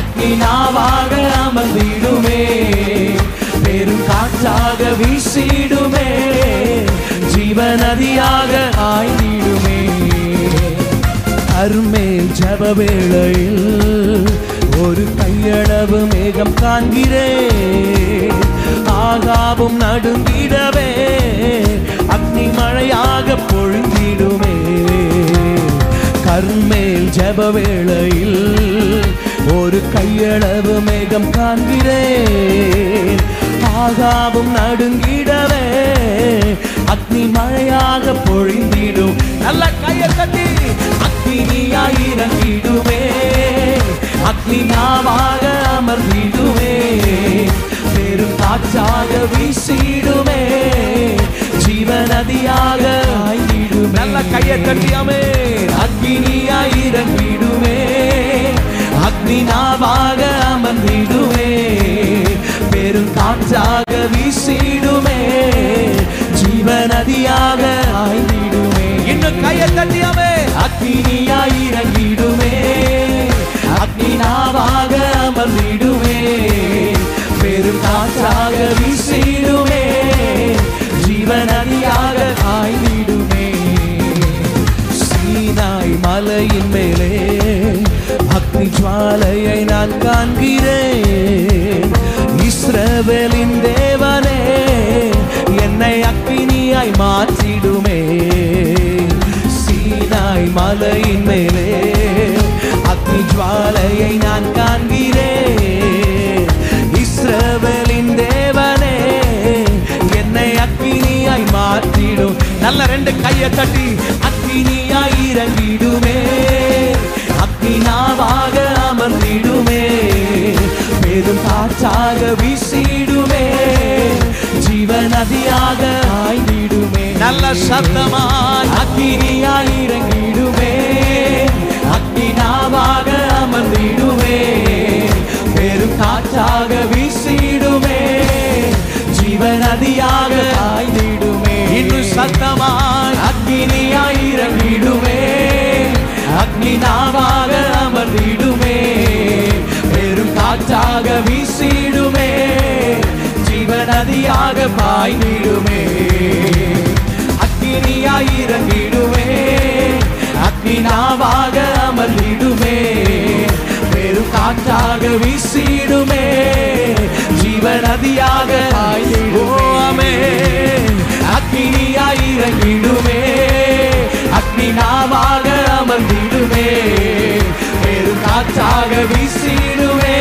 அக்னி நாவாக அமர்ந்திடுமே, பெரும் காற்றாக வீசிடுமே, ஜீவநதியாக ஆய்ந்திடுமே. அருமேல் ஜபவேளையில் ஒரு கையளவு மேகம் காண்கிறேன். ஆகாவும் நடுங்கிடவே, அக்னி மழையாக பொழிந்திடுமே. கர்மேல் ஜபவேளையில் ஒரு கையளவு மேகம் காண்கிறேன். ஆகாவும் நடுங்கிடவே, அக்னி மழையாக பொழிந்திடும். நல்ல கையை தட்டி. அக்னியாய் இறங்கிடுமே, அக்னி நாவாக அமர்ந்திடுமே, பெரும் காற்றாக வீசிடுமே, ஜீவநதியாக ஆய்ந்திடுமே. நல்ல கையை தட்டியாமே. அக்னியாய் இறங்கிடுமே, அக்னி நாவாக அமர்ந்திடுமே, பெரும் காற்றாக வீசிடுமே, ஜீவநதியாக ஆய்ந்திடுமே. இன்னும் கையை தட்டியாமே. அக்னியாய் இறங்கிடுமே, அக்னி நாவாக அமர்ந்திடுமே, பெரும் காற்றாக வீசிடுமே, ஜீவநதியாக ஆய்ந்திடுமே. சீனாய் மலையின் மேலே அக்னி ஜுவாலையை நான் காண்கிறேன். இஸ்ரவேலின் தேவனே, என்னை அக்னியாய் மாற்றிடுமே. சீனாய் மலையின் மேலே அக்னி ஜுவாலையை நான் காண்கிறேன். இஸ்ரவேலின் தேவனே, என்னை அக்னியாய் மாற்றிடும். நல்ல ரெண்டு கையை தட்டி. அக்னியாய் இறங்கிடுமே, அக்னி நாவாக அமர்ந்திடுமே, பெரும் காற்றாக வீசிடுமே, ஜீவநதியாக ஆய்ந்திடுமே. நல்ல சத்தமாய். அக்னியாய் இறங்கிடுமே, அக்னி நாவாக அமர்ந்திடுமே, பெரும் காற்றாக வீசிடுமே, ஜீவநதியாக ஆய்ந்திடுமே. இன்னும் சத்தமாய். அக்னியாய் இறங்கிடுமே, அக்னி நாவாக அமர்ந்திடுமே, பெரும் காற்றாக வீசிடுமே, ஜீவநதியாக பாய்ந்திடுமே. அக்னியாய் இறங்கிடுமே, அக்னி நாவாக அமர்ந்திடுமே, பெரும் காற்றாக வீசிடுமே, ஜீவநதியாக பாய்ந்திடுமே. அக்னியாய் இறங்கிடுமே, அக்னி நாவாக அமர்ந்திடுமே, பெரும் காற்றாக வீசிடுமே,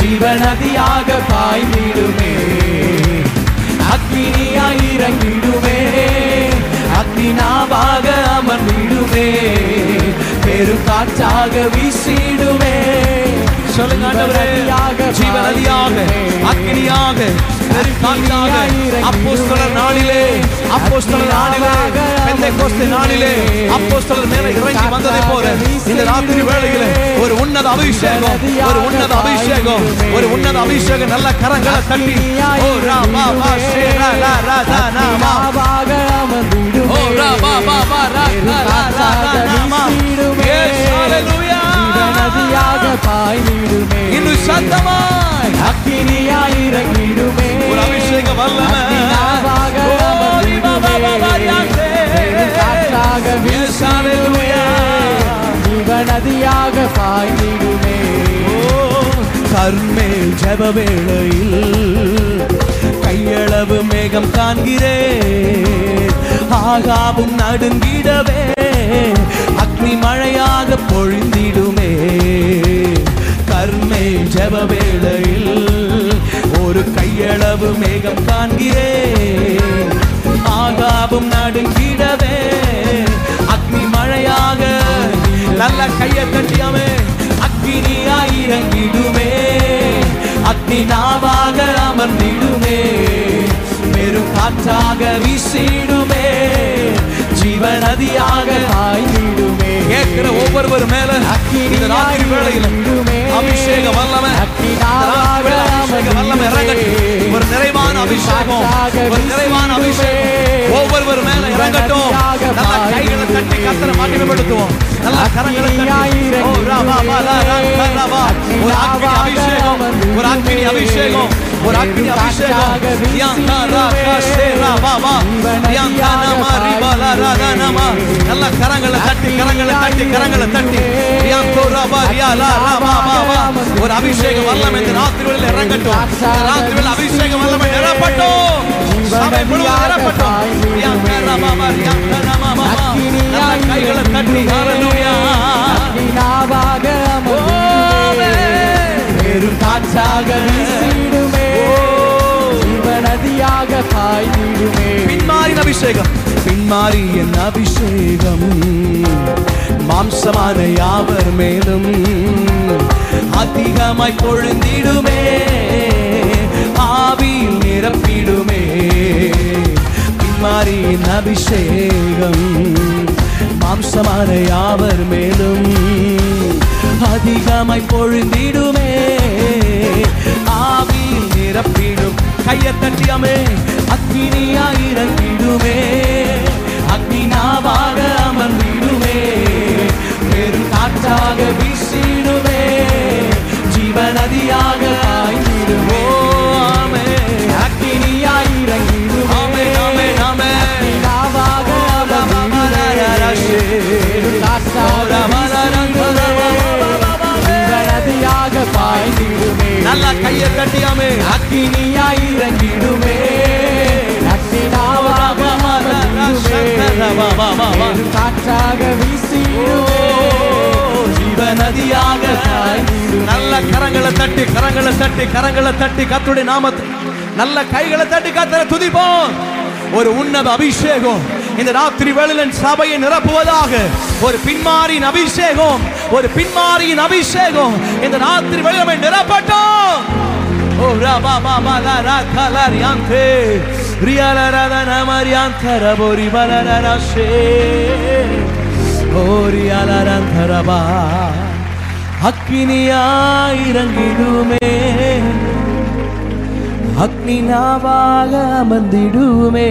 ஜீவநதியாக பாய்ந்திடுமே. அக்னியாய் இறங்கிடுமே, அக்னி நாவாக அமர்ந்திடுமே, பெரும் காற்றாக வீசிடுமே, சொல்லுங்க, ஜீவநதியாக, அக்னியாக, அப்போஸ்தலர் நாளிலே, அப்போஸ்தலர் நாளிலே, பெந்தெக்கோஸ்தே நாளிலே, அப்போஸ்தலர் மேலே இறங்கி வந்ததை போல இந்த ராத்திரி வேளையிலே ஒரு உன்னத அபிஷேகம், ஒரு உன்னத அபிஷேகம், ஒரு உன்னத அபிஷேகம். நல்ல கரங்களை தட்டி. ஓ ராமா பா ஷே ரா ரா ரா தானா மா பாக அமர்ந்திடுமே. ஓ ராமா பா பா ரா ரா ரா தானா. எஸ் ஹalleluya. ஜீவநதியாக பாய்ந்திடுமே. இன்னும் சத்தமாய். அக்னியாய் இறங்கிடுமே, ஒரு அபிஷேகம் வல்லமை. ஜீவநதியாக பாய்ந்திடுமே. கர்மேல் ஜெபவேளையில் கையளவு மேகம் காண்கிறேன். ஆகாவும் நடுங்கிடவே, அக்னி மழையாக பொழிந்திடும். ஜெப வேளையில் ஒரு கையளவு மேகம் காண்கிறேன். ஆகாபம் நடுங்கிடவே அக்னி மழையாக நல்ல கையை கட்டியாமே அக்னியாய் இறங்கிடுமே, அக்னி நாவாக அமர்ந்திடுமே, பெரும் காற்றாக வீசிடுமே, ஜீவநதியாக ஆய்ந்திடுமே. கேட்கிற ஒவ்வொருவரும் மேல இந்த ராத்திரி வேளையில் அபிஷேக வல்லமை அபிஷேக வல்லமை இறங்கட்டும். ஒரு நிறைவான அபிஷேகம், ஒரு நிறைவான அபிஷேகம் ஒவ்வொரு மேல இறங்கட்டும். நல்ல கைகளை தட்டி கத்தனை மகிமைப்படுத்துவோம். நல்ல கரங்களை தட்டி ஓ ராமா வாலா ராமா ஒரு அக்னி அபிஷேகம், ஒரு அக்னி அபிஷேகம், ஒரு அக்னி அபிஷேகம். யாந்தா ராகா சேரா பாபா யாந்தா நாமா ரிபாலா ராதா நாமா. நல்ல கரங்களை தட்டி கரங்களை தட்டி கரங்களை தட்டி யாந்தோ ராபா ரியாலா ராமா பாபா ஒரு அபிஷேகம் வல்லமை இந்த ராத்திரி வேளையில் இறங்கட்டும். இந்த ராத்திரி வேளையில் அபிஷேகம் வல்லமை நிரப்பட்டும். சபை முழுவதும் நிரப்பட்டும். யாந்தா ராமா யாந்தா நாமா பாபா நல்ல கைகளை தட்டி ஹalleluya அக்னியாவாக அமர்ந்திடுமே, பெரும் காற்றாக வீசிடுமே, ஜீவநதியாக பாய்ந்திடுமே. பின்மாறின அபிஷேகம், பின்மாறிய அபிஷேகம் மாம்சமான யாவர் மேலும் அதிகமாய் பொழுந்திடுமே, ஆவியில் நிரப்பிடுமே. பின்மாறியின் அபிஷேகம் மாம்சமான யாவர் மேலும் அதிகமாய் பொழுந்திடுமே, ஆவியில் நிரப்பிடும். கையை தட்டியாமே அக்னியாய் இறங்கிடுமே, அக்னியாவாக அமர்ந்திடுமே, பெரும் காற்றாக வீசிடுமே, ஜீவநதியாக ஆய்ந்திடுமே. ஆமே அக்னியாய் இறங்கிடுமே, ஆமே ஆமே ஆமே அக்னியாவாக அமர்ந்திடுமே, காற்றாக பாய்ந்திடுமே. நல்ல கையை தட்டியாமே அக்னியாய் இறங்கிடுமே, அக்னியாவாக அமர்ந்திடுமே, காற்றாக வீசிடுமே, ஜீவநதியாக பாய்ந்திடுமே. நல்ல கரங்களை தட்டி கரங்களை தட்டி கரங்களை தட்டி கர்த்தருடைய நாமத்தை நல்ல கைகளை தட்டி கர்த்தரை துதிப்போம். ஒரு உன்னத அபிஷேகம் இந்த ராத்திரி வேளையில் சபையை நிரப்புவதாக. ஒரு பின்மாரியின் அபிஷேகம், ஒரு பின்மாரியின் அபிஷேகம் இந்த ராத்திரி வேளையில் நிரப்பட்டும். ஓ ராமா மாமா லா ரா கலா ரியாந்தே ரியாலா ராதா நாமா ரியாந்தரா போரி பலரா ராஷே ஓ ரியாலா ராந்தரபா அக்னியாய் இறங்கிடுமே, அக்னி நாவாக அமர்ந்திடுமே,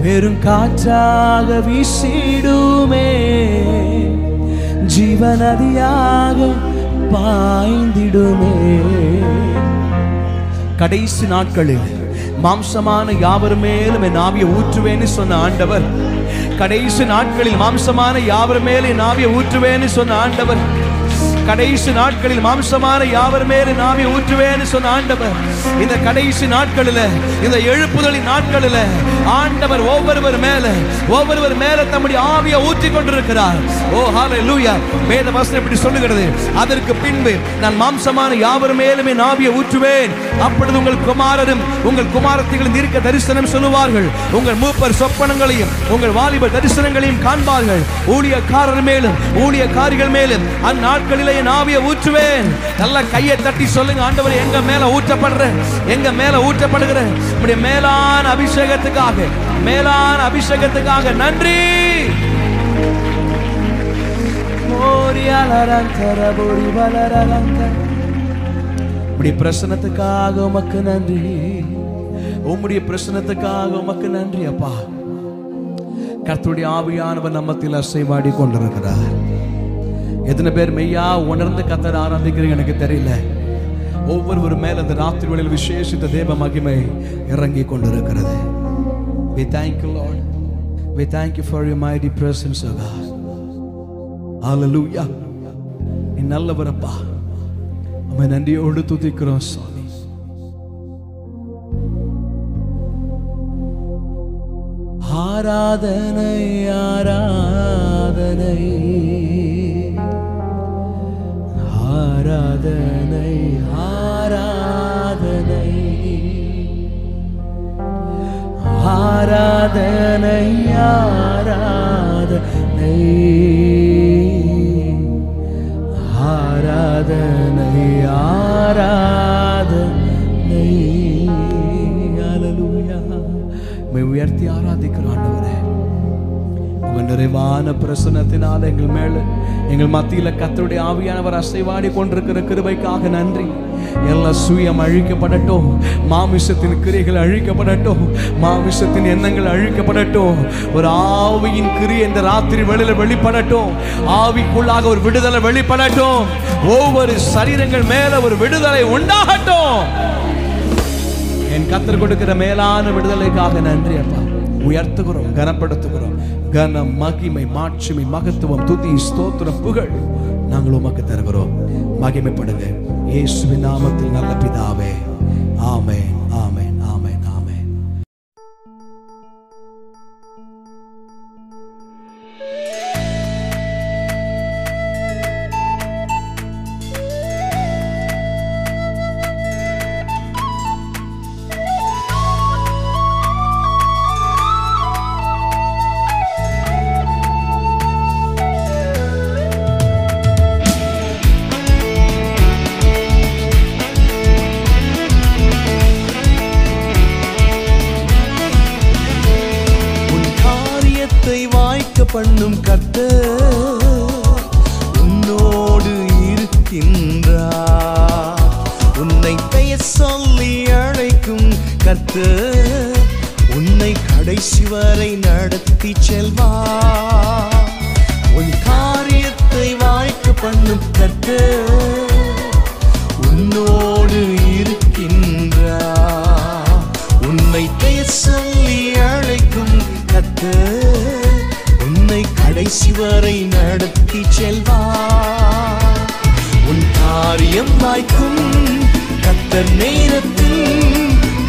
பெரும் காற்றாக வீசிடுமே, ஜீவநதியாக பாய்ந்திடுமே. கடைசி நாட்களில் மாம்சமான யாவர் மேலும் என் ஆவியை ஊற்றுவேன்னு சொன்ன ஆண்டவர், கடைசி நாட்களில் மாம்சமான யாவர் மேலும் என் ஆவியை ஊற்றுவேன்னு சொன்ன ஆண்டவர், கடைசி நாட்களில் மாம்சமான யாவர் மேலே நாமே ஊற்றுவேன்னு சொன்ன ஆண்டவர், இந்த கடைசி நாட்களில் இந்த எழுப்புதலின் நாட்களில் ஆண்டவர் ஒவ்வொருவர் மேலே ஒவ்வொருவர் மேலே தம்முடைய ஆவியை ஊற்றி கொண்டிருக்கிறார். ஓ ஹalleluya. வேத வசனம் இப்படி சொல்லுகிறது, அதற்கு பின்பு நான் மாம்சமான யாவர் மேலும் என் ஆவியை ஊற்றுவேன், அப்பொழுது உங்கள் குமாரரும் உங்கள் குமாரத்திகளும் தீர்க்க தரிசனம் சொல்லுவார்கள், உங்கள் மூப்பர் சொப்பனங்களையும் உங்கள் வாலிபர் தரிசனங்களையும் காண்பார்கள், ஊழியக்காரர் மேலும் ஊழியக்காரிகள் மேலும் அந்நாட்களில் ஆவியை ஊற்றுவேன். நல்ல கையை தட்டி சொல்லுங்க, ஆண்டவரே எங்க மேல ஊற்றப்படுற எங்க மேல ஊற்றப்படுகிற உம்முடைய மேலான அபிஷேகத்துக்காக மேலான அபிஷேகத்துக்காக நன்றி. உம்முடைய பிரசன்னத்துக்காக உமக்கு நன்றி, உம்முடைய பிரசன்னத்துக்காக உமக்கு நன்றி அப்பா. கர்த்தருடைய ஆவியானவர் நம்மத்தில் அசைவாடி கொண்டிருக்கிறார். எத்தனை பேர் மெய்யா உணர்ந்து கத்தரை ஆராதிக்கிறீங்க எனக்கு தெரியல. ஒவ்வொருவரும் மேல அந்த ராத்திரி வேளையில் விசேஷித்த தேவ மகிமை இறங்கி கொண்டிருக்கிறது. We thank you Lord. We thank you for your mighty presence of God. Hallelujah. நீ நல்லவர் அப்பா, உம்மை நன்றியோடு துதிக்கிறோம் சுவாமி. ஆராதனை ஆராதனை ஆராதனை ஆராதனை ஆராதனை ஆராதனை ஆராதனை ஆராதனை. அல்லேலூயா. மை உயர்த்தி ஆராதிக்கிறோம் ஆண்டவரே. உங்கள் நிறைவான பிரசன்னத்தினால் எங்கள் மேல எங்கள் மத்தியில கர்த்தருடைய ஆவியானவர் அசைவாடி கொண்டிருக்கிற கிருபைக்காக நன்றி. எல்லா சுயம் அழிக்கப்படட்டும், மாமிசத்தின் கிரியைகள் அழிக்கப்படட்டும், மாமிசத்தின் எண்ணங்கள் அழிக்கப்படட்டும். ஒரு ஆவியின் கிரியை இந்த ராத்திரி வெளியில வெளிப்படட்டும். ஆவிக்குள்ளாக ஒரு விடுதலை வெளிப்படட்டும். ஒவ்வொரு சரீரங்கள் மேல ஒரு விடுதலை உண்டாகட்டும். என் கர்த்தர் கொடுக்கிற மேலான விடுதலைக்காக நன்றி அப்பா. உயர்த்துகிறோம், கனப்படுத்துகிறோம். கன மகிமை மாட்சிமை மகத்துவம் துதி ஸ்தோத்திரம் புகழ் நாங்கள் உமக்கு தருகிறோம். மகிமைப்படுங்க இயேசுவின் நாமத்தில் நல்ல பிதாவே. ஆமென் ஆமென் ஆமென் ஆமென். பண்ணும் கர்த்தர் உன்னோடு இருக்கின்றார். உன்னை பெயர் சொல்லி அழைக்கும் கர்த்தர் உன்னை கடைசி வரை நடத்தி செல்வார். உன் காரியத்தை வாய்க்க பண்ணும் கர்த்தர் உன்னோடு இருக்கின்றார். உன்னை பெயர் சொல்லி அழைக்கும் கர்த்தர் கடைசி வரை நடத்தி செல்வார். உன் காரியம் வாய்க்கும் கர்த்தர் நேரத்தில்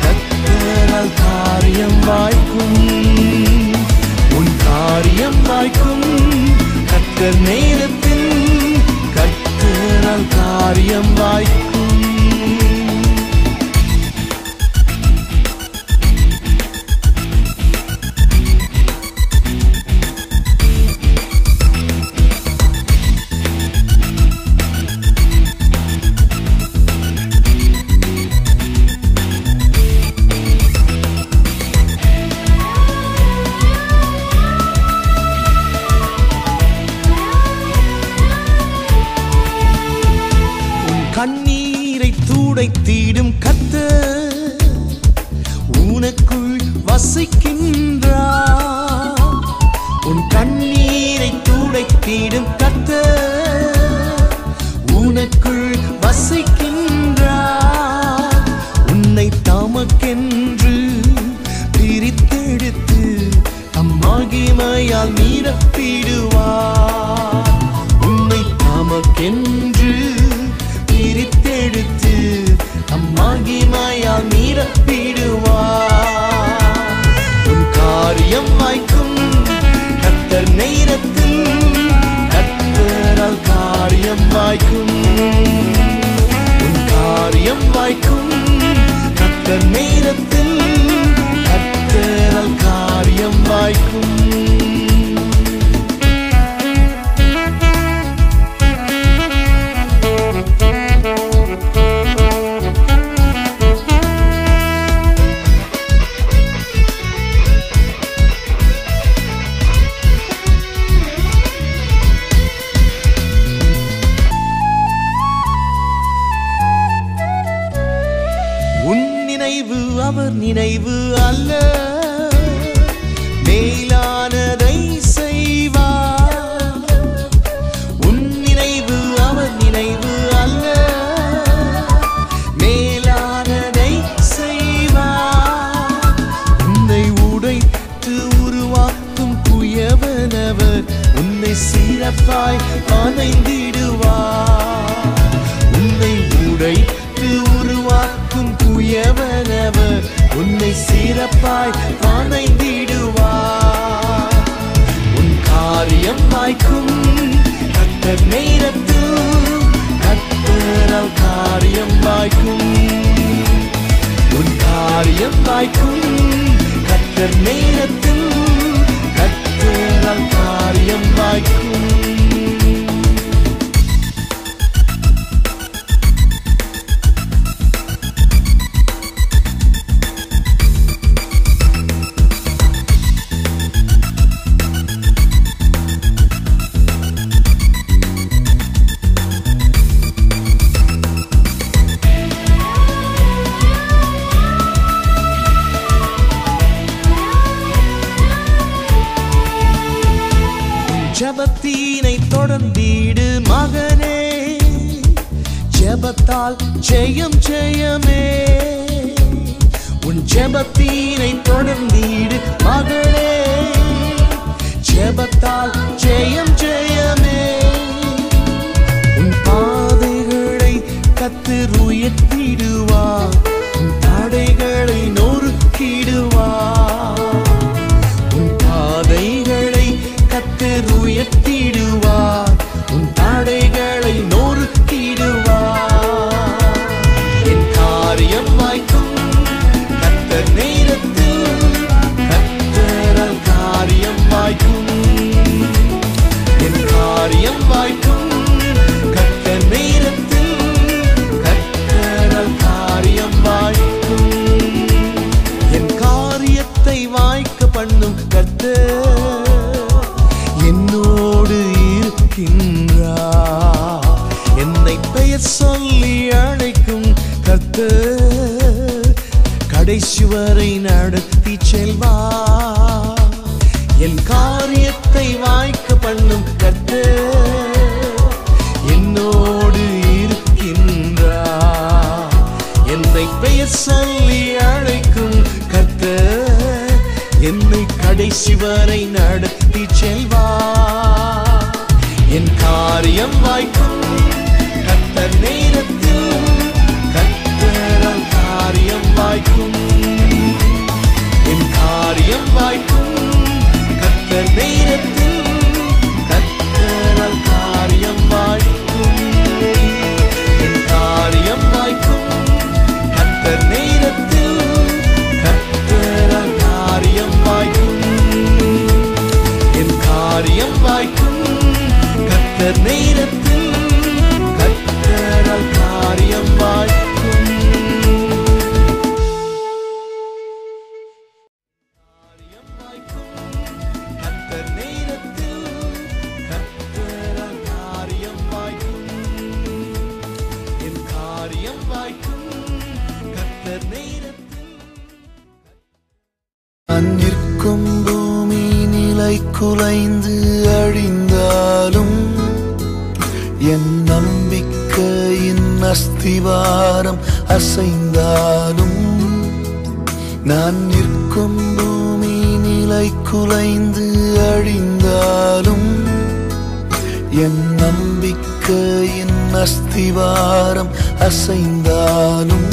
கர்த்தரால் காரியம் வாய்க்கும். உன் காரியம் வாய்க்கும் கர்த்தர் நேரத்தில் கர்த்தரால் காரியம் வாய்க்கும். வாய்க்கும் கத்தர் நேரத்தில் கத்தரால் காரியம் வாய்க்கும். ஜபத்தினை தொடர்ந்தீடு மகனே, ஜபத்தால் ஜெயம் ஜெயமே. உன் ஜபத்தினை தொடர்ந்தீடு மகனே, ஜபத்தால் ஜெயம் ஜெயமே. உன் பாதைகளை கத்தர் உயர்த்திடுவா, உன் தடைகளை நொறுக்கிடுவா. உயர்த்திடுவார் உன் தடைகளை நொறுக்கிடுவார். என் காரியம் வாய்க்கும் கர்த்தர் நேரத்தில் கர்த்தரால் காரியம் வாய்க்கும். என் காரியம் வாய்க்கும் கர்த்தர் நேரத்தில் கர்த்தரால் காரியம் வாய்க்கும். என் காரியத்தை வாய்க்க பண்ணும் கர்த்தர் என்னோடு இருக்கின்றார். என்னை பெயர் சொல்லி அழைக்கும் கர்த்தர் கடைசி வரை நடத்தி செல்வார். என் காரியத்தை வாய்க்க பண்ணும் கர்த்தர் என்னோடு இருக்கின்றார். என்னை பெயர் சொல்லி அழைக்கும் கர்த்தர் என்னை கடைசி வரை நடத்தி செல்வார். என் காரியம் வாய்க்கும் கர்த்தர் நேரத்தில் கர்த்தரால் காரியம் வாய்க்கும். என் காரியம் வாய்க்கும் கர்த்தர் நேரத்தில் கர்த்தரால் காரியம் வாய்க்கும். என் காரியம் வாய்க்கும் கர்த்தர் நேரத்தில் கர்த்தரால் காரியம் வாய்க்கும். என் காரியம் வாய்க்கும் கர்த்தர் நேரத்தில் கர்த்தரால் காரியம் வாய்க்கும். காரியம் வாய்க்கும் கர்த்தர் நேரத்தில் கர்த்தரால் காரியம் வாய்க்கும். என் காரியம் வாய்க்கும் கர்த்தர் நேரத்தில். அன்னிற்கும் பூமி நிலை குலைந்து அழிந்தாலும் என் நம்பிக்கையின் அஸ்திவாரம் அசைந்தாலும், நான் நிற்கும் பூமி நிலை குலைந்து அழிந்தாலும் என் நம்பிக்கையின் அஸ்திவாரம் அசைந்தாலும்,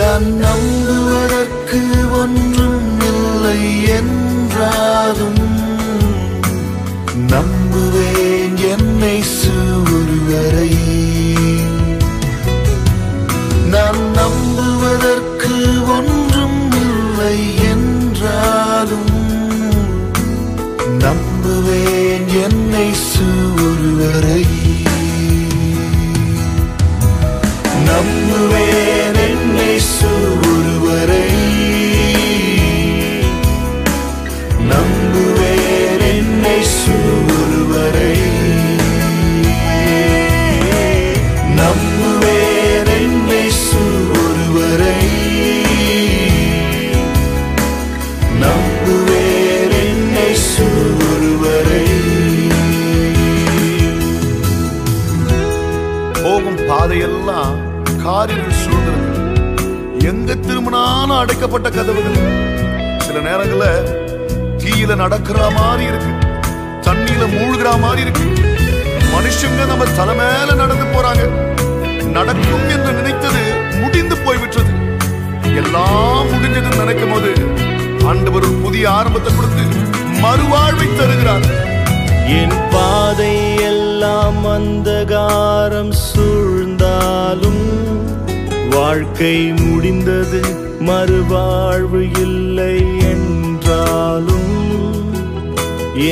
நான் நம்புவதற்கு ஒன்றும் இல்லை என்றாலும் நம்புவேன் என்னை சுவரை. நான் நம்புவதற்கு ஒன்றும் இல்லை என்றாலும் நம்புவேன் என்னை சுவரை. நம்புவேன் என்னை ஒருவரை, நம்புவேன் என்னை ஒருவரை, நம்புவேன் என்னை ஒருவரை, நம்புவேன் என்னை ஒருவரை. போகும் பாதையெல்லாம் காரில் சூழ்கிறது, எங்க திரும்பினாலும் அடைக்கப்பட்ட கதவுகள். சில நேரங்கள்ல தீயில நடக்கிற மாதிரி இருக்கு, தண்ணியில மூழ்கிற மாதிரி இருக்கு. மனுஷங்க நம்ம தலை மேல நடந்து போறாங்க. நடக்கும் என்று நினைத்தது முடிந்து போய்விட்டது. எல்லாம் முடிஞ்சதுன்னு நினைக்கும் போது ஆண்டவர் ஒரு புதிய ஆரம்பத்தை கொடுத்து மறுவாழ்வை தருகிறார். என் பாதை எல்லாம் அந்தகாரம் சூழ்ந்தாலும் வாழ்க்கை முடிந்தது மறுவாழ்வு இல்லை என்றாலும்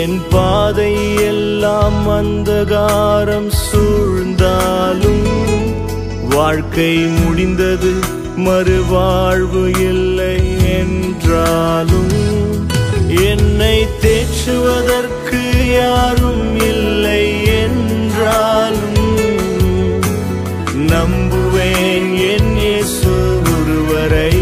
என் பாதை எல்லாம் அந்தகாரம் சூழ்ந்தாலும் வாழ்க்கை முடிந்தது மறுவாழ்வு இல்லை என்றாலும் என்னை தேற்றுவதற்கு யாரும் இல்லை என்றாலும் நம்புவேன் என் இயேசு ஒருவரை.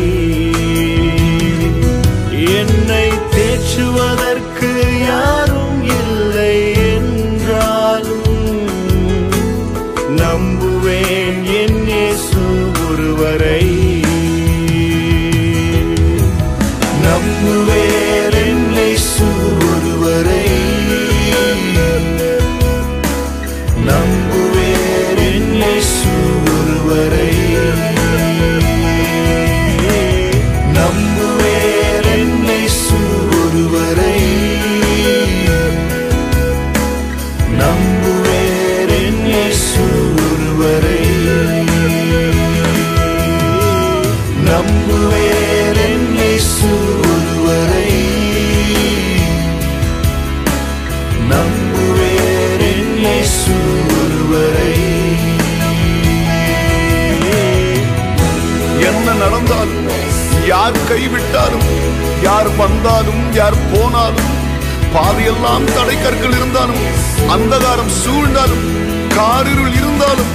என்னை தேற்றுவதற்கு யாரும் இல்லை என்றாலும் நம்புவேன் என் இயேசு ஒருவரை. நம்புவேன் என் இயேசு ஒருவரை. நம்புவேன் என் இயேசு ஒருவரை. நடந்தாலும் யார் கைவிட்டாலும் யார் வந்தாலும் யார் போனாலும் பாதையெல்லாம் தடை கற்கள் இருந்தாலும் அந்தகாரம் சூழ்ந்தாலும் காரிருள் இருந்தாலும்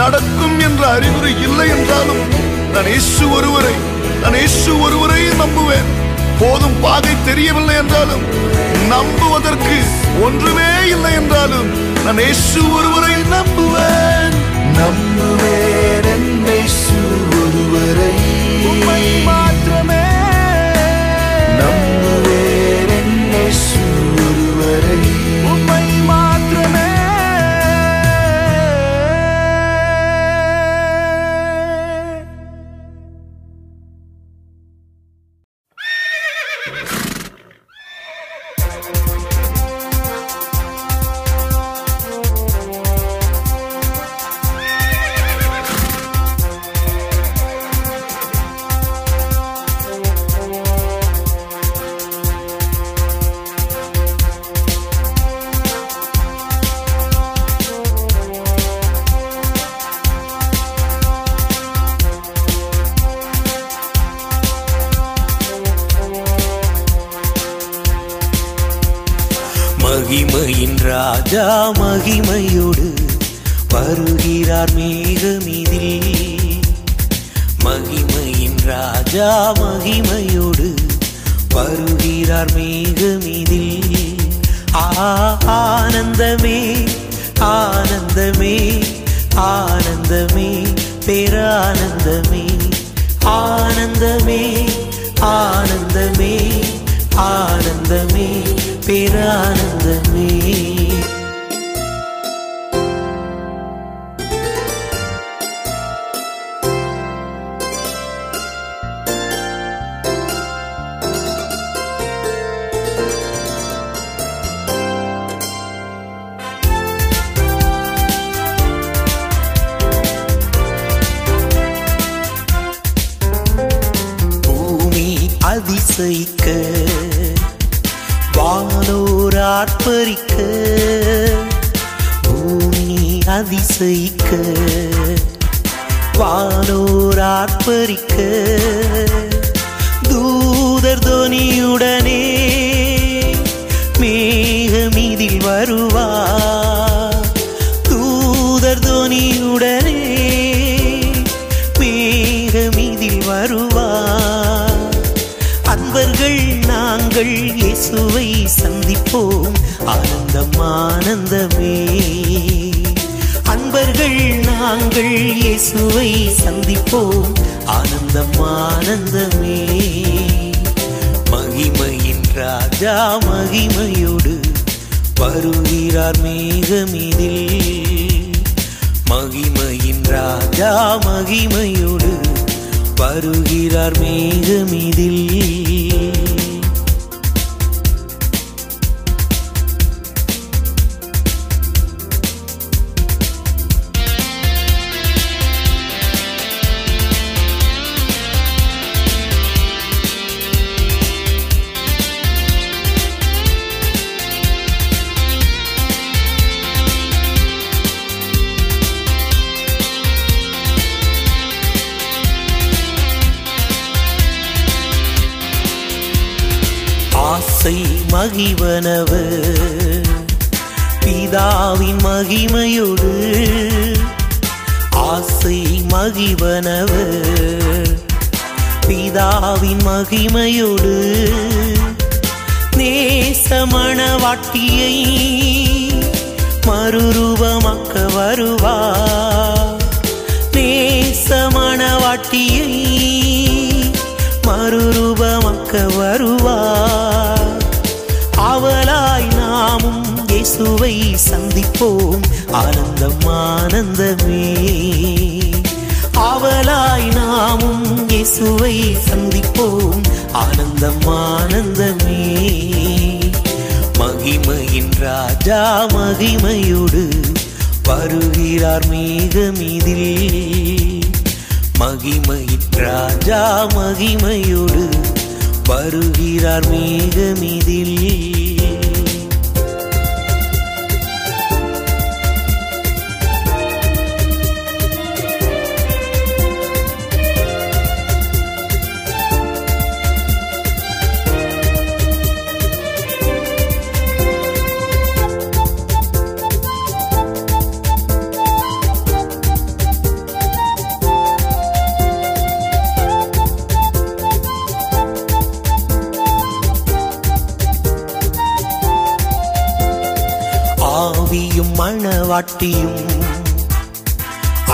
நடக்கும் என்ற அறிகுறி இல்லை என்றாலும் நான் இயேசு ஒருவரை நான் இயேசு ஒருவரை நம்புவேன். போதும் பாதை தெரியவில்லை என்றாலும் நம்புவதற்கு ஒன்றுமே இல்லை என்றாலும் நான் இயேசு ஒருவரை நம்புவேன். நம்புவேன் என்னை இயேசு ஒருவரை மாற்றமே. நம்புவேன் என்னை இயேசு ஒருவரை உம்மை மாற்றமே. மகிமையின் ராஜா மகிமையோடு வருகிறார் மேகமிதில். மகிமையின் ராஜா மகிமையோடு வருகிறார் மேகமிதில். ஆனந்தமே ஆனந்தமே ஆனந்தமே பேரானந்தமே. ஆனந்தமே ஆனந்தமே ஆனந்தமே பேரானந்தமே. பூமி அதிசயிக்க வானோரார்ப்பரிக்க பூமி அதிசயிக்க வானோரார்ப்பரிக்க தூதர் துனியுடனே மேகமிதில் வருவார். தூதர் துனியுடனே மேகமிதில் வருவார். அன்பர்கள் நாங்கள் இயேசுவை சந்திப்போம் ஆனந்தம் ஆனந்தமே. அன்பர்கள் நாங்கள் இயேசுவை சந்திப்போம் ஆனந்தம் ஆனந்தமே. மகிமையின் ராஜா மகிமையோடு வருகிறார் மேகமிதில். மகிமையின் ராஜா மகிமையோடு வருகிறார் மேகமிதில். ஆசை மகிவனவு பிதாவின் மகிமையோடு ஆசை மகிவனவு பிதாவின் மகிமையோடு நேசமணவாட்டியை மறுரூபமாக்க வருவா நேசமணவாட்டியை மறுரூபமாக்க வருவா. அவளாய் நாமும் இயேசுவை சந்திப்போம் ஆனந்தம் ஆனந்தமே. அவளாய் நாமும் இயேசுவை சந்திப்போம் ஆனந்தம் ஆனந்தமே. மகிமையின் ராஜா மகிமையோடு வருகிறார் மேகமிதில். மகிமையின் ராஜா மகிமையோடு வருகிறார் மேகமிதில். மணவாட்டியும்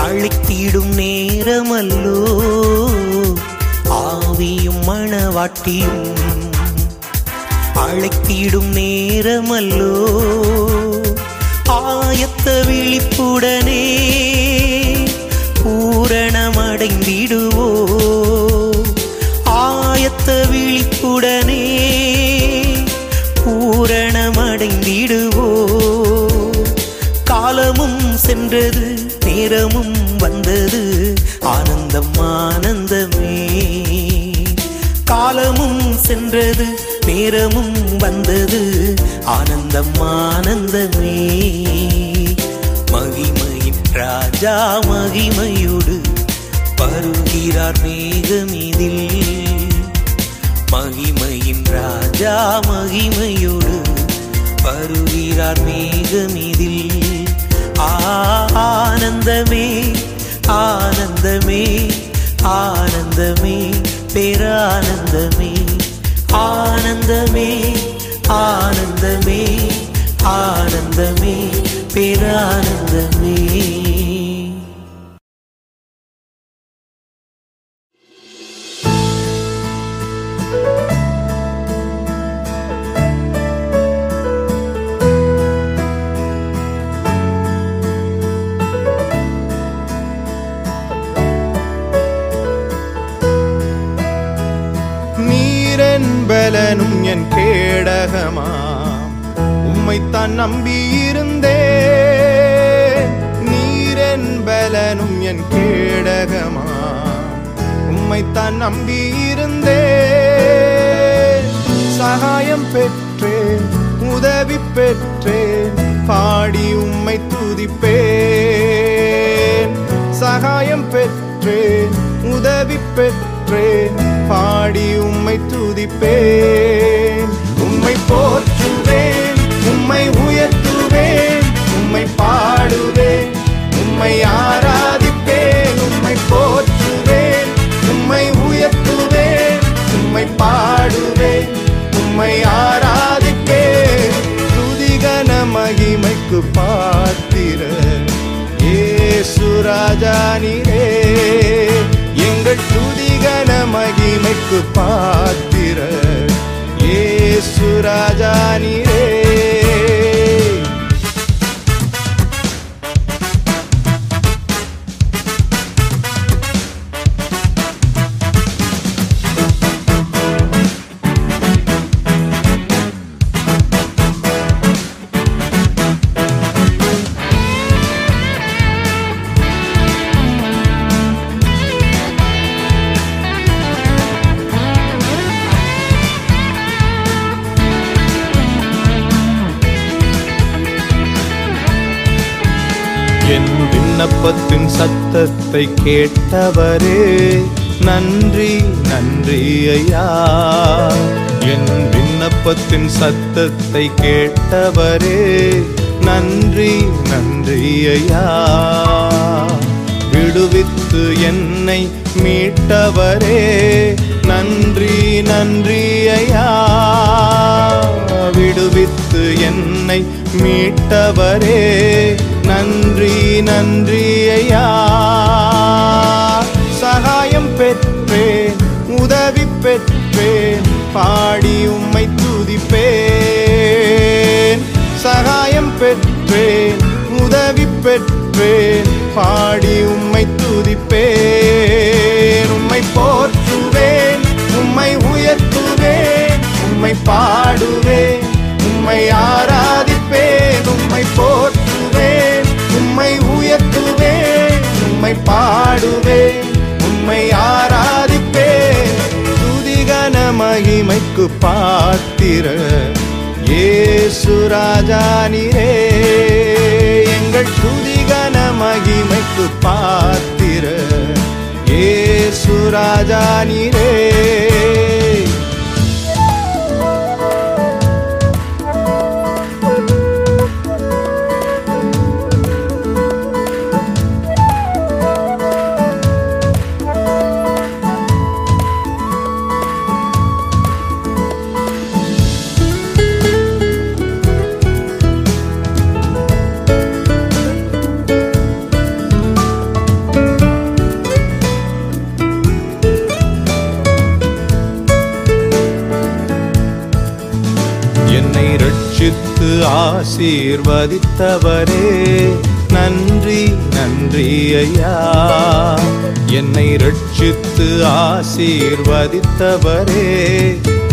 அழைத்திடும் நேரமல்லோ ஆவியும் மணவாட்டியும் அழைத்திடும் நேரமல்லோ. ஆயத்த விழிப்புடனே பூரணமடைந்திடுவோ. ஆயத்த விழிப்புடனே பூரணமடைந்திடுவோ. காலமும் சென்றது நேரமும் வந்தது ஆனந்தம் ஆனந்தமே. காலமும் சென்றது நேரமும் வந்தது ஆனந்தம் ஆனந்தமே. மகிமையின் ராஜா மகிமையோடு வருகிறார் மேகமிதில். மகிமையின் ராஜா மகிமையோடு வருகிறார் மேகமிதில். ஆனந்தமே ஆனந்தமே ஆனந்தமே பேரானந்தமே. ஆனந்தமே ஆனந்தமே ஆனந்தமே பேரானந்தமே. பலனும் என் கேடகமாம் உம்மைத்தான் நம்பியிருந்தேன். நீரென் பலனும் என் கேடகமாம் உம்மைத்தான் நம்பியிருந்தேன். சகாயம் பெற்றேன் உதவி பெற்றேன் பாடி உம்மை துதிப்பேன். சகாயம் பெற்றேன் உதவி பெற்றேன் பாடி உம்மை துதிப்பேன். உம்மை போற்றுவேன் உம்மை உயர்த்துவேன் உம்மை பாடுவேன் உம்மை ஆராதிப்பேன். உம்மை போற்றுவேன் உம்மை உயர்த்துவேன் உம்மை பாடுவேன் உம்மை ஆராதிப்பேன். துதிகன மகிமைக்கு பாத்திர இயேசு ராஜா நீரே. எங்கள் துதிகன மகிமைக்கு பாத்திர இயேசு ராஜா நீரே. விண்ணப்பத்தின் சத்தத்தை கேட்டவரே நன்றி நன்றி ஐயா. என் விண்ணப்பத்தின் சத்தத்தை கேட்டவரே நன்றி, நன்றி ஐயா. விடுவித்து என்னை மீட்டவரே நன்றி, நன்றி ஐயா. விடுவித்து என்னை மீட்டவரே நன்றி, நன்றி ஐயா. சகாயம் பெற்றேன், உதவி பெற்றேன், பாடி உம்மை துதிப்பேன். சகாயம் பெற்றேன், உதவி பெற்றேன், பாடி உம்மை துதிப்பேன். உம்மை போற்றுவேன், உம்மை உயர்த்துவேன், உம்மை பாடுவேன், உம்மை ஆராதிப்பேன். உம்மை போற்றுவேன், உம்மை உயர்த்துவேன், உம்மை பாடுவேன், உம்மை ஆராதிப்பேன். துதிகன மகிமைக்கு பாத்திர இயேசு ராஜா நீரே, எங்கள் துதிகன மகிமைக்கு பாத்திர இயேசு ராஜா நீரே. ஆசீர்வதித்தவரே நன்றி, நன்றி ஐயா. என்னை ரட்சித்து ஆசீர்வதித்தவரே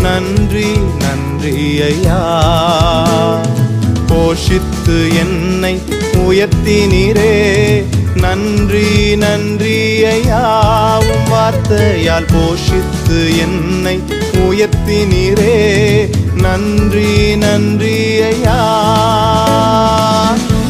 நன்றி, நன்றி ஐயா. போஷித்து என்னை உயர்த்தினீரே நன்றி, நன்றி ஐயா. உம் வார்த்தையால் போஷித்து என்னை உயர்த்தினீரே நன்றி, நன்றி ஐயா.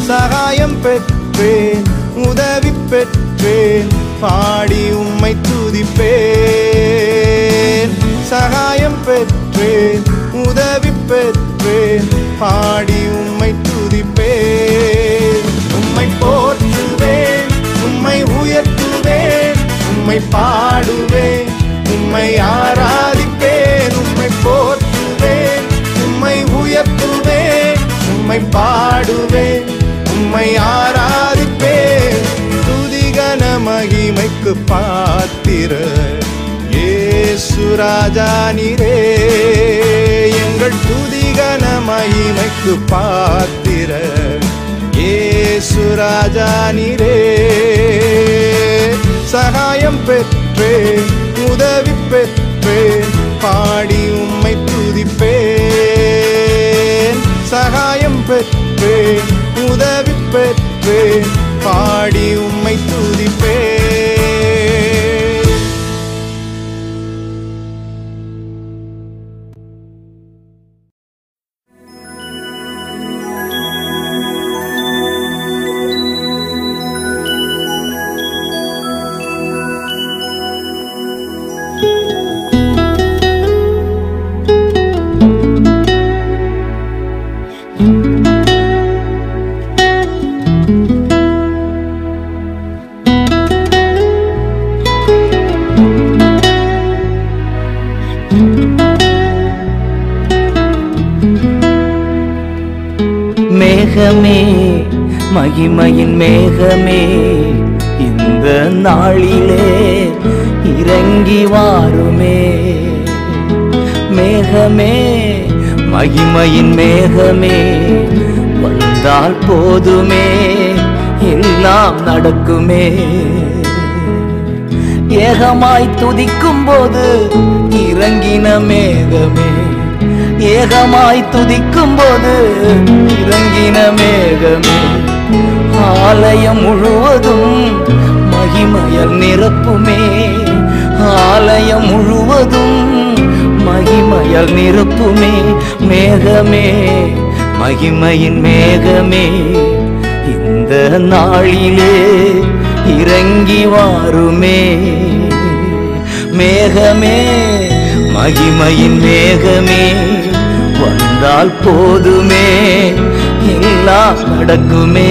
சகாயம் பெற்றேன், உதவி பெற்றேன், பாடி உம்மை துதிப்பேன். சகாயம் பெற்றேன், உதவி பெற்றேன், பாடி உம்மை துதிப்பேன். உம்மை போற்றுவேன், உம்மை உயர்த்துவேன், உம்மை பாடுவேன், உம்மை ஆராதிப்பேன். உம்மை போற்றுவேன், உம்மை உயர்த்துவேன், உம்மை பாடுவேன், உம்மை ஆராதிப்பேன். துதிகன மகிமைக்கு பாத்திர இயேசு ராஜா நீரே, எங்கள் துதிகன மகிமைக்கு பாத்திர இயேசு ராஜா நீரே. சகாயம் பெற்றேன், உதவி பெற்றேன், பாடி உம்மை துதிப்பேன். சகாயம் பெற்றேன், உதவி பெற்றேன், பாடி உம்மை துதிப்பேன். மேகமே, மகிமையின் மேகமே, இந்த நாளிலே இறங்கி வாருமே. மேகமே, மகிமையின் மேகமே, வந்தால் போதுமே, எல்லாம் நடக்குமே. ஏகமாய் துதிக்கும் போது இறங்கின மேகமே, ஏகமாய் துதிக்கும் போது இறங்கின மேகமே. ஆலயம் முழுவதும் மகிமையால் நிரப்புமே. ஆலயம் முழுவதும் மகிமையால் நிரப்புமே. மேகமே, மகிமையின் மேகமே, இந்த நாளிலே இறங்கி வாருமே. மேகமே, மகிமையின் மேகமே வந்தால் போதுமே, எல்லாம் நடக்குமே.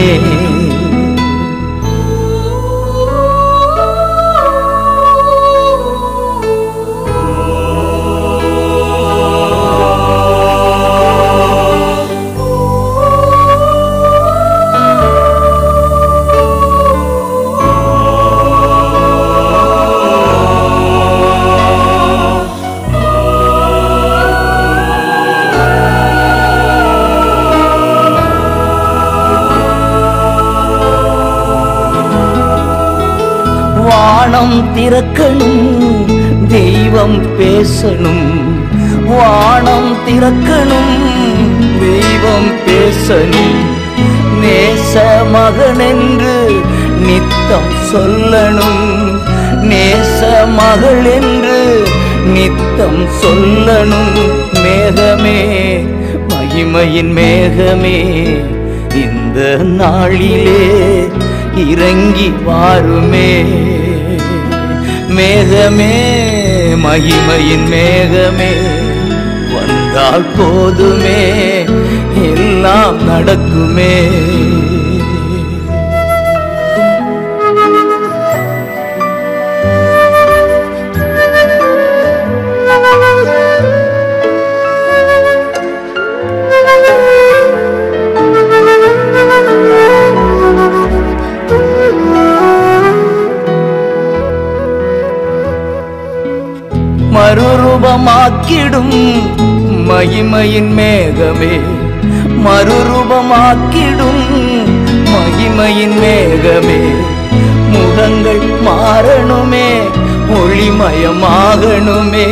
வானம் திறக்கணும், தெய்வம் பேசணும். வானம் திறக்கணும், தெய்வம் பேசணும். நேச மகன் என்று நித்தம் சொல்லணும், நேச மகள் என்று நித்தம் சொல்லணும். மேகமே, மகிமையின் மேகமே, இந்த நாளிலே இறங்கி வாருமே. மேகமே, மகிமையின் மேகமே, வந்தால் போதுமே, எல்லாம் நடக்குமே. மறுரூபமாக்கிடும் மகிமையின் மேகமே, மறுரூபமாக்கிடும் மகிமையின் மேகமே. முகங்கள் மாறணுமே, ஒளிமயமாகணுமே.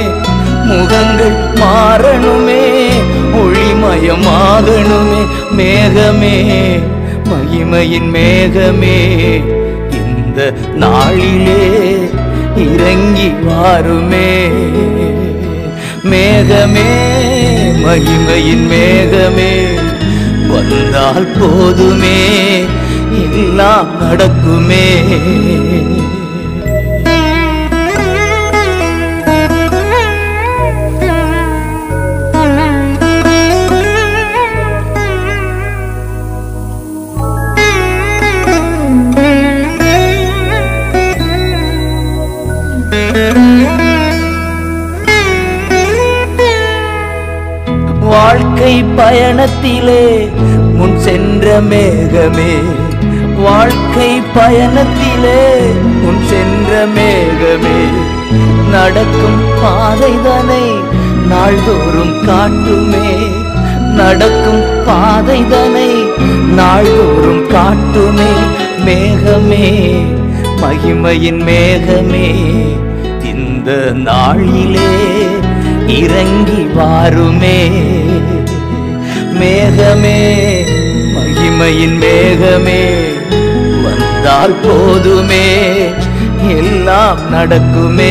முகங்கள் மாறணுமே, ஒளிமயமாகணுமே. மேகமே, மகிமையின் மேகமே, இந்த நாளிலே இறங்கி வாருமே. மேகமே, மகிமையின் மேகமே, வந்தால் போதுமே, எல்லாம் நடக்குமே. வாழ்க்கை பயணத்திலே முன் சென்ற மேகமே, வாழ்க்கை பயணத்திலே முன் சென்ற மேகமே. நடக்கும் பாதைதனை நாள்தோறும் காட்டுமே, நடக்கும் பாதைதனை நாள்தோறும் காட்டுமே. மேகமே, மகிமையின் மேகமே, இந்த நாளிலே இறங்கி வாருமே. மேகமே, மகிமையின் மேகமே, வந்தால் போதுமே, எல்லாம் நடக்குமே.